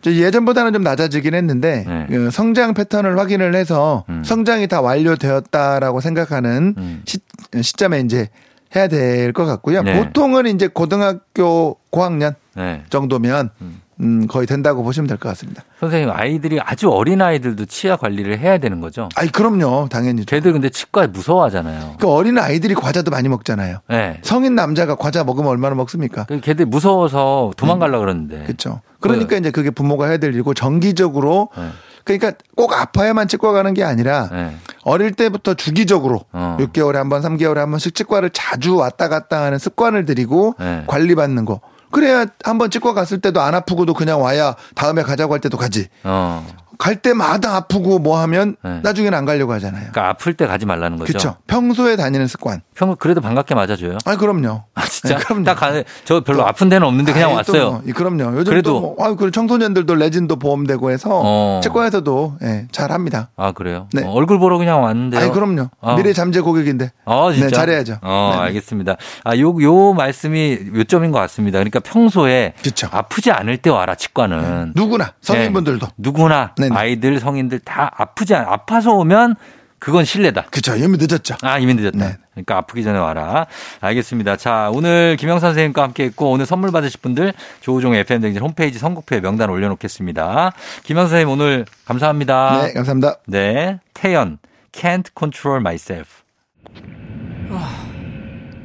예전보다는 좀 낮아지긴 했는데 네. 그 성장 패턴을 확인을 해서 음. 성장이 다 완료되었다라고 생각하는 음. 시, 시점에 이제 해야 될 것 같고요. 네. 보통은 이제 고등학교 고학년 네. 정도면 음. 음, 거의 된다고 보시면 될 것 같습니다. 선생님, 아이들이 아주 어린 아이들도 치아 관리를 해야 되는 거죠? 아니, 그럼요. 당연히. 걔들 근데 치과 무서워하잖아요. 그 어린 아이들이 과자도 많이 먹잖아요. 네. 성인 남자가 과자 먹으면 얼마나 먹습니까? 걔들 무서워서 도망가려고 음. 그러는데. 그렇죠. 그러니까 그... 이제 그게 부모가 해야 될 일이고 정기적으로 네. 그러니까 꼭 아파야만 치과 가는 게 아니라 네. 어릴 때부터 주기적으로 어. 육 개월에 한 번, 삼 개월에 한 번씩 치과를 자주 왔다 갔다 하는 습관을 들이고 네. 관리받는 거. 그래야 한번 치과 갔을 때도 안 아프고도 그냥 와야 다음에 가자고 할 때도 가지. 어. 갈 때마다 아프고 뭐 하면 네. 나중에는 안 가려고 하잖아요. 그러니까 아플 때 가지 말라는 거죠. 그렇죠. 평소에 다니는 습관. 평소 그래도 반갑게 맞아줘요? 아, 그럼요. 아, 진짜? 네, 그럼요. 딱 가는, 저 별로 또, 아픈 데는 없는데 그냥 아니, 왔어요. 뭐, 그럼요. 요즘 그래도 뭐, 아, 청소년들도 레진도 보험되고 해서 어. 치과에서도 예, 잘 합니다. 아, 그래요? 네. 어, 얼굴 보러 그냥 왔는데요. 아, 그럼요. 어. 미래 잠재 고객인데. 어, 진짜? 네, 잘해야죠. 어, 네. 알겠습니다. 아, 요, 요 말씀이 요점인 것 같습니다. 그러니까 평소에 그쵸. 아프지 않을 때 와라, 치과는. 네. 누구나, 성인분들도. 네. 누구나. 네. 아이들, 성인들 다 아프지 않, 아파서 오면 그건 실례다. 그렇죠. 이미 늦었죠. 아, 이미 늦었다. 네. 그러니까 아프기 전에 와라. 알겠습니다. 자, 오늘 김영삼 선생님과 함께했고 오늘 선물 받으실 분들 조우종의 에프엠 대행진 홈페이지 선곡표에 명단 올려놓겠습니다. 김영삼 선생님 오늘 감사합니다. 네, 감사합니다. 네, 태연 Can't Control Myself.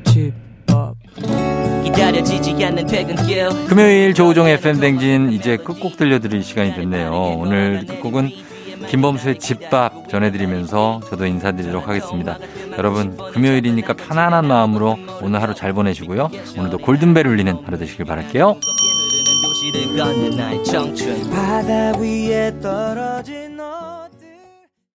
집 밥. 기다려지지 않는 퇴근길. 금요일 조우종의 에프엠 대행진 이제 끝곡 들려드릴 시간이 됐네요. 오늘 끝곡은 김범수의 집밥 전해드리면서 저도 인사드리도록 하겠습니다. 여러분 금요일이니까 편안한 마음으로 오늘 하루 잘 보내시고요. 오늘도 골든벨 울리는 하루 되시길 바랄게요. 바다 위에 떨어진